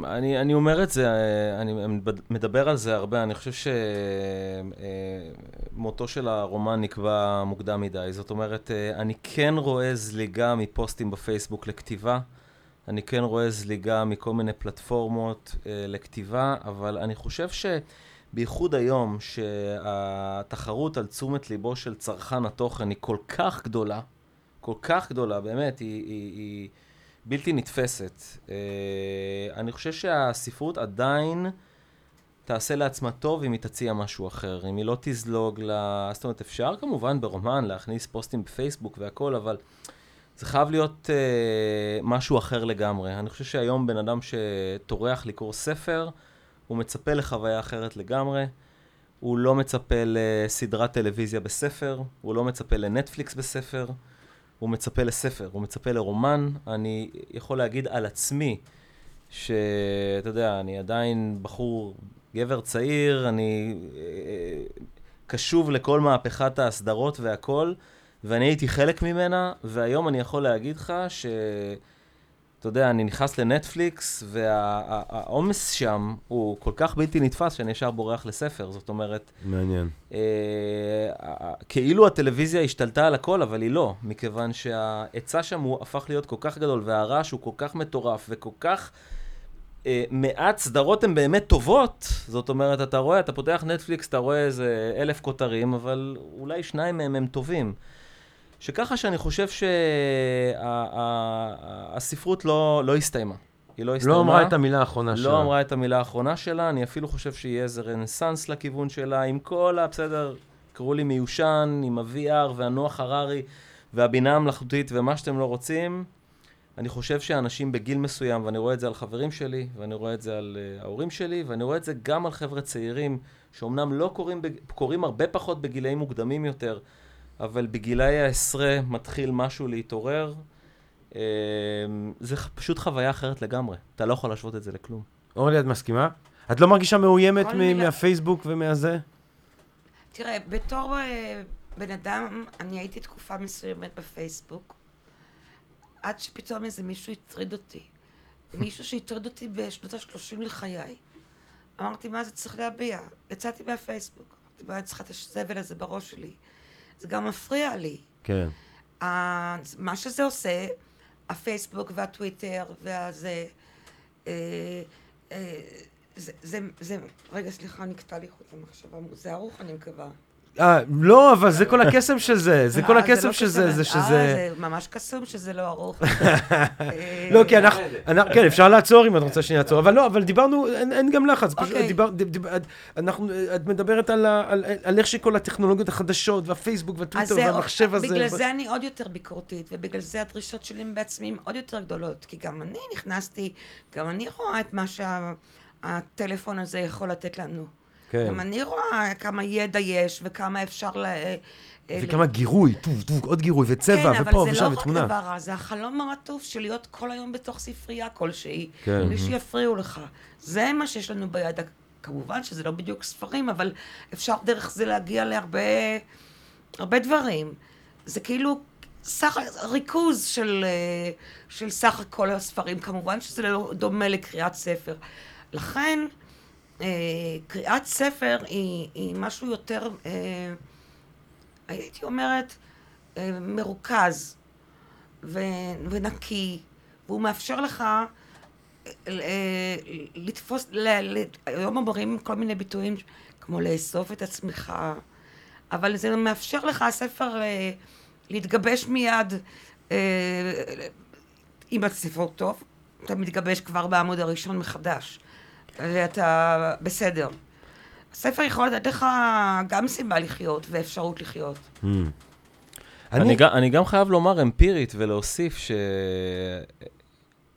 אני אומר את זה, אני מדבר על זה הרבה, אני חושב שמותו של הרומן נקבע מוקדם מדי, זאת אומרת, אני כן רואה זליגה מפוסטים בפייסבוק לכתיבה, אני כן רואה זליגה מכל מיני פלטפורמות לכתיבה, אבל אני חושב שבייחוד היום שהתחרות על תשומת ליבו של צרכן התוכן היא כל כך גדולה, כל כך גדולה, באמת, היא בלתי נתפסת. אני חושב שהספרות עדיין תעשה לעצמה טוב אם היא תציע משהו אחר, אם היא לא תזלוג זאת אומרת, אפשר כמובן ברומן להכניס פוסטים בפייסבוק והכל, אבל זה חייב להיות משהו אחר לגמרי. אני חושב שהיום בן אדם שתורח לקרוא ספר, הוא מצפה לחוויה אחרת לגמרי, הוא לא מצפה לסדרת טלוויזיה בספר, הוא לא מצפה לנטפליקס בספר, הוא מצפה לספר, הוא מצפה לרומן. אני יכול להגיד על עצמי שאתה יודע, אני עדיין בחור, גבר צעיר, אני קשוב לכל מהפכת ההסדרות והכל, ואני הייתי חלק ממנה, והיום אני יכול להגיד לך שאתה יודע, אני נכנס לנטפליקס, והעומס שם הוא כל כך בלתי נתפס שאני ישר בורח לספר. זאת אומרת... מעניין. כאילו הטלוויזיה השתלטה על הכל, אבל היא לא, מכיוון שההיצע שם הוא הפך להיות כל כך גדול, והרעש הוא כל כך מטורף, וכל כך מעט סדרות הן באמת טובות. זאת אומרת, אתה רואה, אתה פותח נטפליקס, אתה רואה איזה 1,000 כותרים, אבל אולי 2 מהם הם טובים. שככה שאני חושב שהספרות לא הסתיימה. היא לא הסתיימה. לא אמרה את המילה האחרונה שלה. לא אמרה את המילה האחרונה שלה, אני אפילו חושב שיהיה איזה רנסנס לכיוון שלה, עם כל בסדר, קראו לי מיושן, עם ה-VR והנוח הררי והבינה המלאכותית ומה שאתם לא רוצים. אני חושב שאנשים בגיל מסוים, ואני רואה את זה על חברים שלי, ואני רואה את זה על ההורים שלי, ואני רואה את זה גם על חבר'ה צעירים, שאומנם לא קוראים הרבה פחות בגילאים מוקדמים יותר, אבל בגילאי ה-10 מתחיל משהו להתעורר. זה פשוט חוויה אחרת לגמרי. אתה לא יכול להשוות את זה לכלום. אורלי, את מסכימה? את לא מרגישה מאוימת מהפייסבוק ומהזה? תראה, בתור בן אדם, אני הייתי תקופה מסוימת בפייסבוק, עד שפתאום איזה מישהו יטריד אותי. מישהו שיטריד אותי בשנות ה-30 לחיי. אמרתי, מה זה צריך להביע? יצאתי מהפייסבוק. אמרתי, מה אני צריכה את הסבל הזה בראש שלי? זה גם מפריע לי. כן. מה שזה עושה, הפייסבוק והטוויטר והזה... רגע, סליחה, נקטע לי חוץ המחשבה, זה ארוך, אני מקווה. לא, אבל זה כל הקסם שזה, זה כל הקסם שזה, זה שזה... זה ממש קסום שזה לא ארוך. לא, כי אנחנו, כן, אפשר לעצור אם את רוצה שנייה לעצור, אבל לא, אבל דיברנו, אין גם לחץ, את מדברת על איך שכל הטכנולוגיות החדשות, והפייסבוק, והטוויטר, והמחשב הזה. בגלל זה אני עוד יותר ביקורתית, ובגלל זה הדרישות שלי בעצמי הן עוד יותר גדולות, כי גם אני נכנסתי, גם אני רואה את מה שהטלפון הזה יכול לתת לנו. גם אני רואה כמה ידע יש, וכמה אפשר וכמה גירוי, עוד גירוי, וצבע, ופה ושם, ותמונה. כן, אבל זה לא רק דבר רע, זה החלום הרטוב של להיות כל היום בתוך ספרייה כלשהי, בלי שיפריעו לך. זה מה שיש לנו ביד, כמובן שזה לא בדיוק ספרים, אבל אפשר דרך זה להגיע להרבה דברים. זה כאילו ריכוז של סך כל הספרים, כמובן שזה לא דומה לקריאת ספר. לכן, קריאת ספר היא משהו יותר, הייתי אומרת, מרוכז ונקי, והוא מאפשר לך לתפוס, היום אומרים כל מיני ביטויים כמו לאסוף את עצמך, אבל זה מאפשר לך הספר להתגבש מיד, אם את ספר טוב, אתה מתגבש כבר בעמוד הראשון מחדש. ואתה בסדר. הספר יכול לתת לך גם סיבה לחיות ואפשרות לחיות. אני גם חייב לומר אמפירית ולהוסיף ש...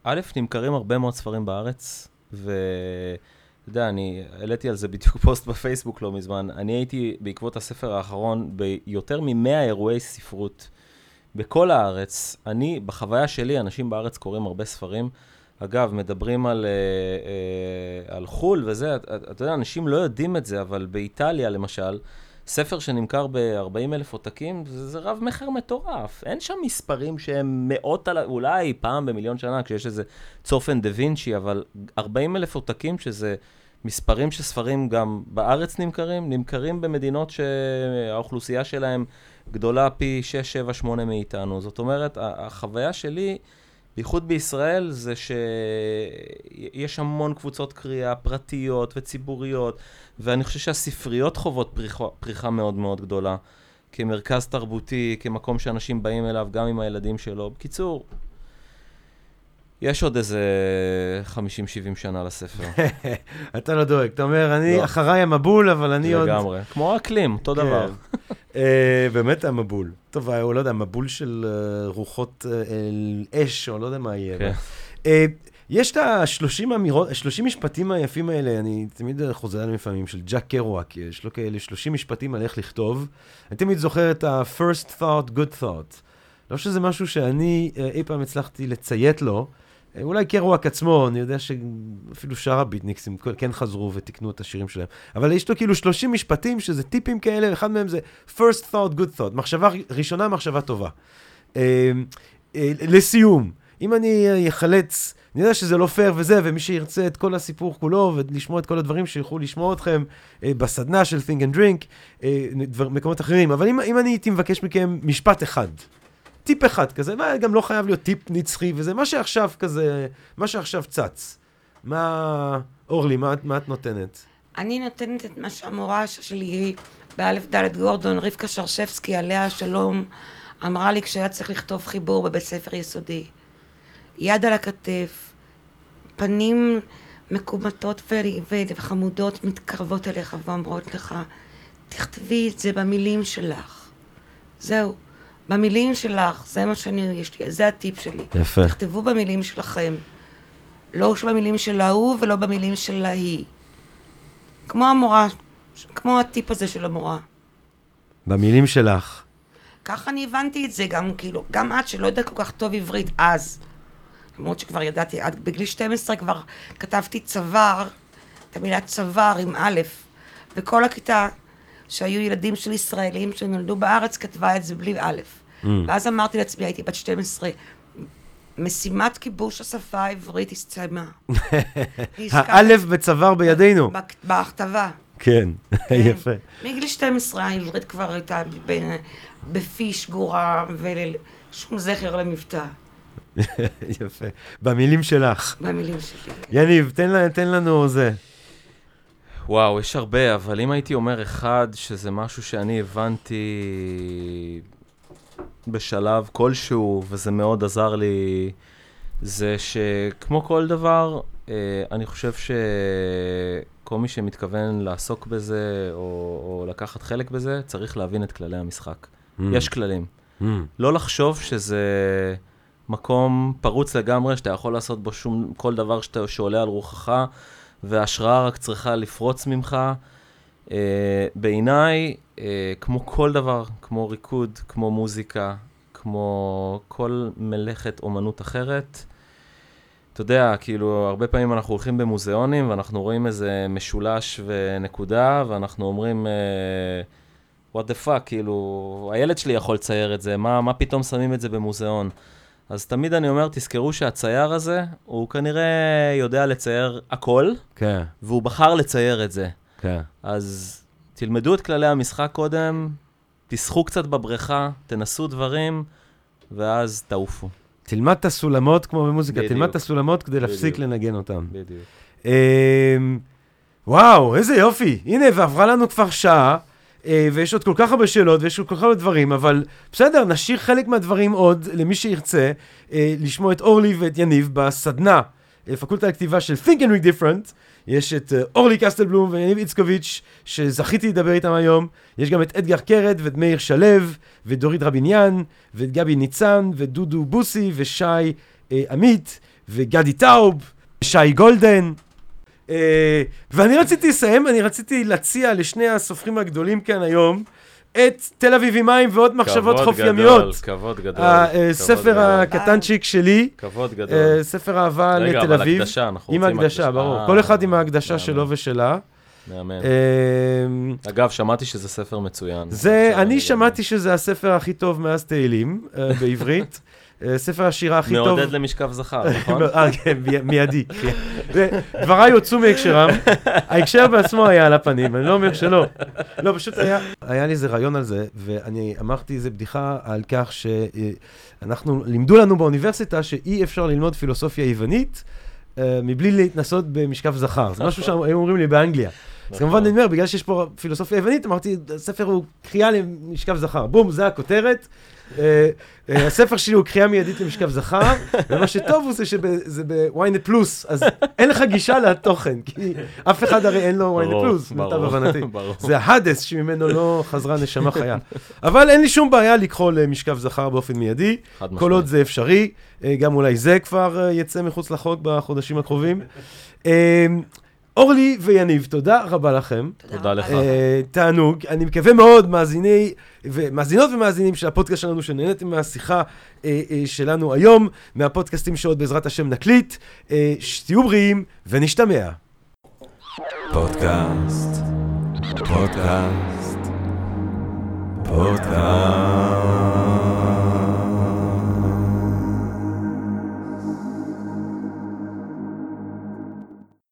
א', נמכרים הרבה מאוד ספרים בארץ, ודע, אני העליתי על זה בדיוק פוסט בפייסבוק לא מזמן. אני הייתי בעקבות הספר האחרון ביותר מ100 אירועי ספרות בכל הארץ. אני, בחוויה שלי, אנשים בארץ קוראים הרבה ספרים, אגב, מדברים על חול וזה, אתה יודע, אנשים לא יודעים את זה, אבל באיטליה, למשל, ספר שנמכר ב-40,000 עותקים, זה רב מחר מטורף. אין שם מספרים שהם מאות, אולי פעם במיליון שנה, כשיש איזה צופן דה וינצ'י, אבל 40,000 עותקים, שזה מספרים שספרים גם בארץ נמכרים, נמכרים במדינות שהאוכלוסייה שלהם גדולה פי 6, 7, 8 מאיתנו. זאת אומרת, החוויה שלי... בייחוד בישראל זה שיש המון קבוצות קריאה פרטיות וציבוריות, ואני חושב שהספריות חוות פריחה מאוד מאוד גדולה, כמרכז תרבותי, כמקום שאנשים באים אליו, גם עם הילדים שלו. בקיצור, יש עוד איזה 50-70 שנה לספר. אתה לא דואג, אתה אומר, אני אחריי המבול, אבל אני עוד... לגמרי, כמו האקלים, אותו דבר. באמת המבול. טוב, הוא לא יודע, המבול של רוחות אש, או לא יודע מה יהיה. יש את ה-30 משפטים היפים האלה, אני תמיד חוזר עליהם לפעמים, של ג'ק קרואק, יש לו כאלה 30 משפטים על איך לכתוב. אני תמיד זוכר את ה-first thought, good thought. לא שזה משהו שאני אי פעם הצלחתי לציית לו, אולי קרואק עצמו, אני יודע שאפילו שאר הביטניקסים כן חזרו ותקנו את השירים שלהם, אבל יש לו כאילו 30 משפטים שזה טיפים כאלה, אחד מהם זה first thought, good thought, מחשבה ראשונה, מחשבה טובה. לסיום, אם אני יחלץ, אני יודע שזה לא פייר וזה, ומי שירצה את כל הסיפור כולו, ולשמוע את כל הדברים שיוכלו לשמוע אתכם בסדנה של Think and Drink, מקומות אחרים, אבל אם אני הייתי מבקש מכם משפט אחד, טיפ אחד כזה, גם לא חייב להיות טיפ נצחי, וזה מה שעכשיו כזה, מה שעכשיו צץ. מה, אורלי, מה את נותנת? אני נותנת את מה שהמורה שלי היא, באלף ד' גורדון, רבקה שרשבסקי, עליה שלום, אמרה לי כשהיה צריך לכתוב חיבור בבית ספר יסודי. יד על הכתף, פנים מקומטות וחמודות מתקרבות אליך ואומרות לך, תכתבי את זה במילים שלך. זהו. במילים שלך, זה מה יש לי, זה הטיפ שלי. יפה. תכתבו במילים שלכם. לא במילים של ההוא ולא במילים של ההיא. כמו המורה, כמו הטיפ הזה של המורה. במילים שלך. ככה אני הבנתי את זה גם, כאילו, גם את שלא יודעת כל כך טוב עברית אז. למרות שכבר ידעתי, בגיל 12 כבר כתבתי צוואר, את המילה צוואר עם א', וכל הכיתה, שהיו ילדים של ישראלים שנולדו בארץ, כתבה את זה בלי א'. ואז אמרתי לעצמי, הייתי בת 12, משימת כיבוש השפה העברית הסתיימה. האלף בצוואר בידינו. בהכתבה. כן, יפה. מגיל 12 העברית כבר הייתה בפי שגורה ושום זכר למבטא. יפה. במילים שלך. במילים שלי. יניב, תן לנו זה. וואו, יש הרבה, אבל אם הייתי אומר אחד שזה משהו שאני הבנתי בשלב כלשהו, וזה מאוד עזר לי, זה שכמו כל דבר, אני חושב שכל מי שמתכוון לעסוק בזה, או לקחת חלק בזה, צריך להבין את כללי המשחק. יש כללים. לא לחשוב שזה מקום פרוץ לגמרי, שאתה יכול לעשות בו כל דבר שעולה על רוחך, וההשראה רק צריכה לפרוץ ממך. בעיניי, כמו כל דבר, כמו ריקוד, כמו מוזיקה, כמו כל מלאכת אומנות אחרת, אתה יודע, כאילו, הרבה פעמים אנחנו הולכים במוזיאונים, ואנחנו רואים איזה משולש ונקודה, ואנחנו אומרים, what the fuck, כאילו, הילד שלי יכול לצייר את זה, מה פתאום שמים את זה במוזיאון? אז תמיד אני אומר, תזכרו שהצייר הזה, הוא כנראה יודע לצייר הכל, כן. והוא בחר לצייר את זה. כן. אז תלמדו את כללי המשחק קודם, תשחו קצת בבריכה, תנסו דברים, ואז תעופו. תלמד את הסולמות כמו במוזיקה, בדיוק. תלמד את הסולמות כדי בדיוק. להפסיק לנגן אותם. בדיוק. וואו, איזה יופי. הנה, ועברה לנו כבר שעה, ויש עוד כל כך הרבה שאלות, ויש כל כך הרבה דברים, אבל בסדר, נשאיר חלק מהדברים עוד למי שירצה, לשמוע את אורלי ואת יניב בסדנה, פקולטה לכתיבה של Think and Drink Different. יש את אורלי קסטלבלום ויניב איצקוביץ' שזכיתי לדבר איתם היום, יש גם את אדגר קרת ואת מאיר שלו ודורית רביניאן ואת גבי ניצן ודודו בוסי ושי עמית וגדי טאוב ושי גולדן. ואני רציתי לסיים, אני רציתי להציע לשני הסופרים הגדולים כאן היום את תל אביב עם מים ועוד מחשבות חוף ימיות. כבוד גדול. הספר הקטנצ'יק שלי. כבוד גדול. ספר אהבה לתל אביב. רגע, אבל הקדשה, אנחנו רוצים הקדשה. עם הקדשה, ברור. כל אחד עם ההקדשה שלו ושלה. מאמן. אגב, שמעתי שזה ספר מצוין. אני שמעתי שזה הספר הכי טוב מאז תהילים בעברית. ספר השירה הכי טוב. מעודד למשקף זכר, נכון? מיידי. דבריי יוצאו מהקשרם. ההקשר בעצמו היה על הפנים, אני לא אומר שלא. לא, פשוט היה לי איזה רעיון על זה, ואני אמרתי איזה בדיחה על כך שאנחנו, לימדו לנו באוניברסיטה שאי אפשר ללמוד פילוסופיה יוונית, מבלי להתנסות במשקף זכר. זה משהו שהם אומרים לי באנגליה. אז כמובן אני אומר, בגלל שיש פה פילוסופיה יוונית, אמרתי, הספר הוא קריאה למשקף זכר. בום, זה הכותרת. הספר שלי הוא קריאה מיידית למשקף זכר, ומה שטוב הוא שזה ב-Ynet פלוס, אז אין לך גישה לתוכן, כי אף אחד הרי אין לו Ynet פלוס, נתב הבנתי. זה ההדס שממנו לא חזרה נשמה חיה. אבל אין לי שום בעיה לקחו למשקף זכר באופן מיידי, כל עוד זה אפשרי, גם אולי זה כבר יצא מחוץ לחוק בחודשים הקרובים. אורלי ויניב, תודה רבה לכם. תודה לך. תענוג. אני מקווה מאוד, מאזינות ומאזינים של הפודקאסט שלנו, שנהנתם מהשיחה שלנו היום, מהפודקאסטים שעוד בעזרת השם נקליט. שתהיו בריאים ונשתמע. פודקאסט.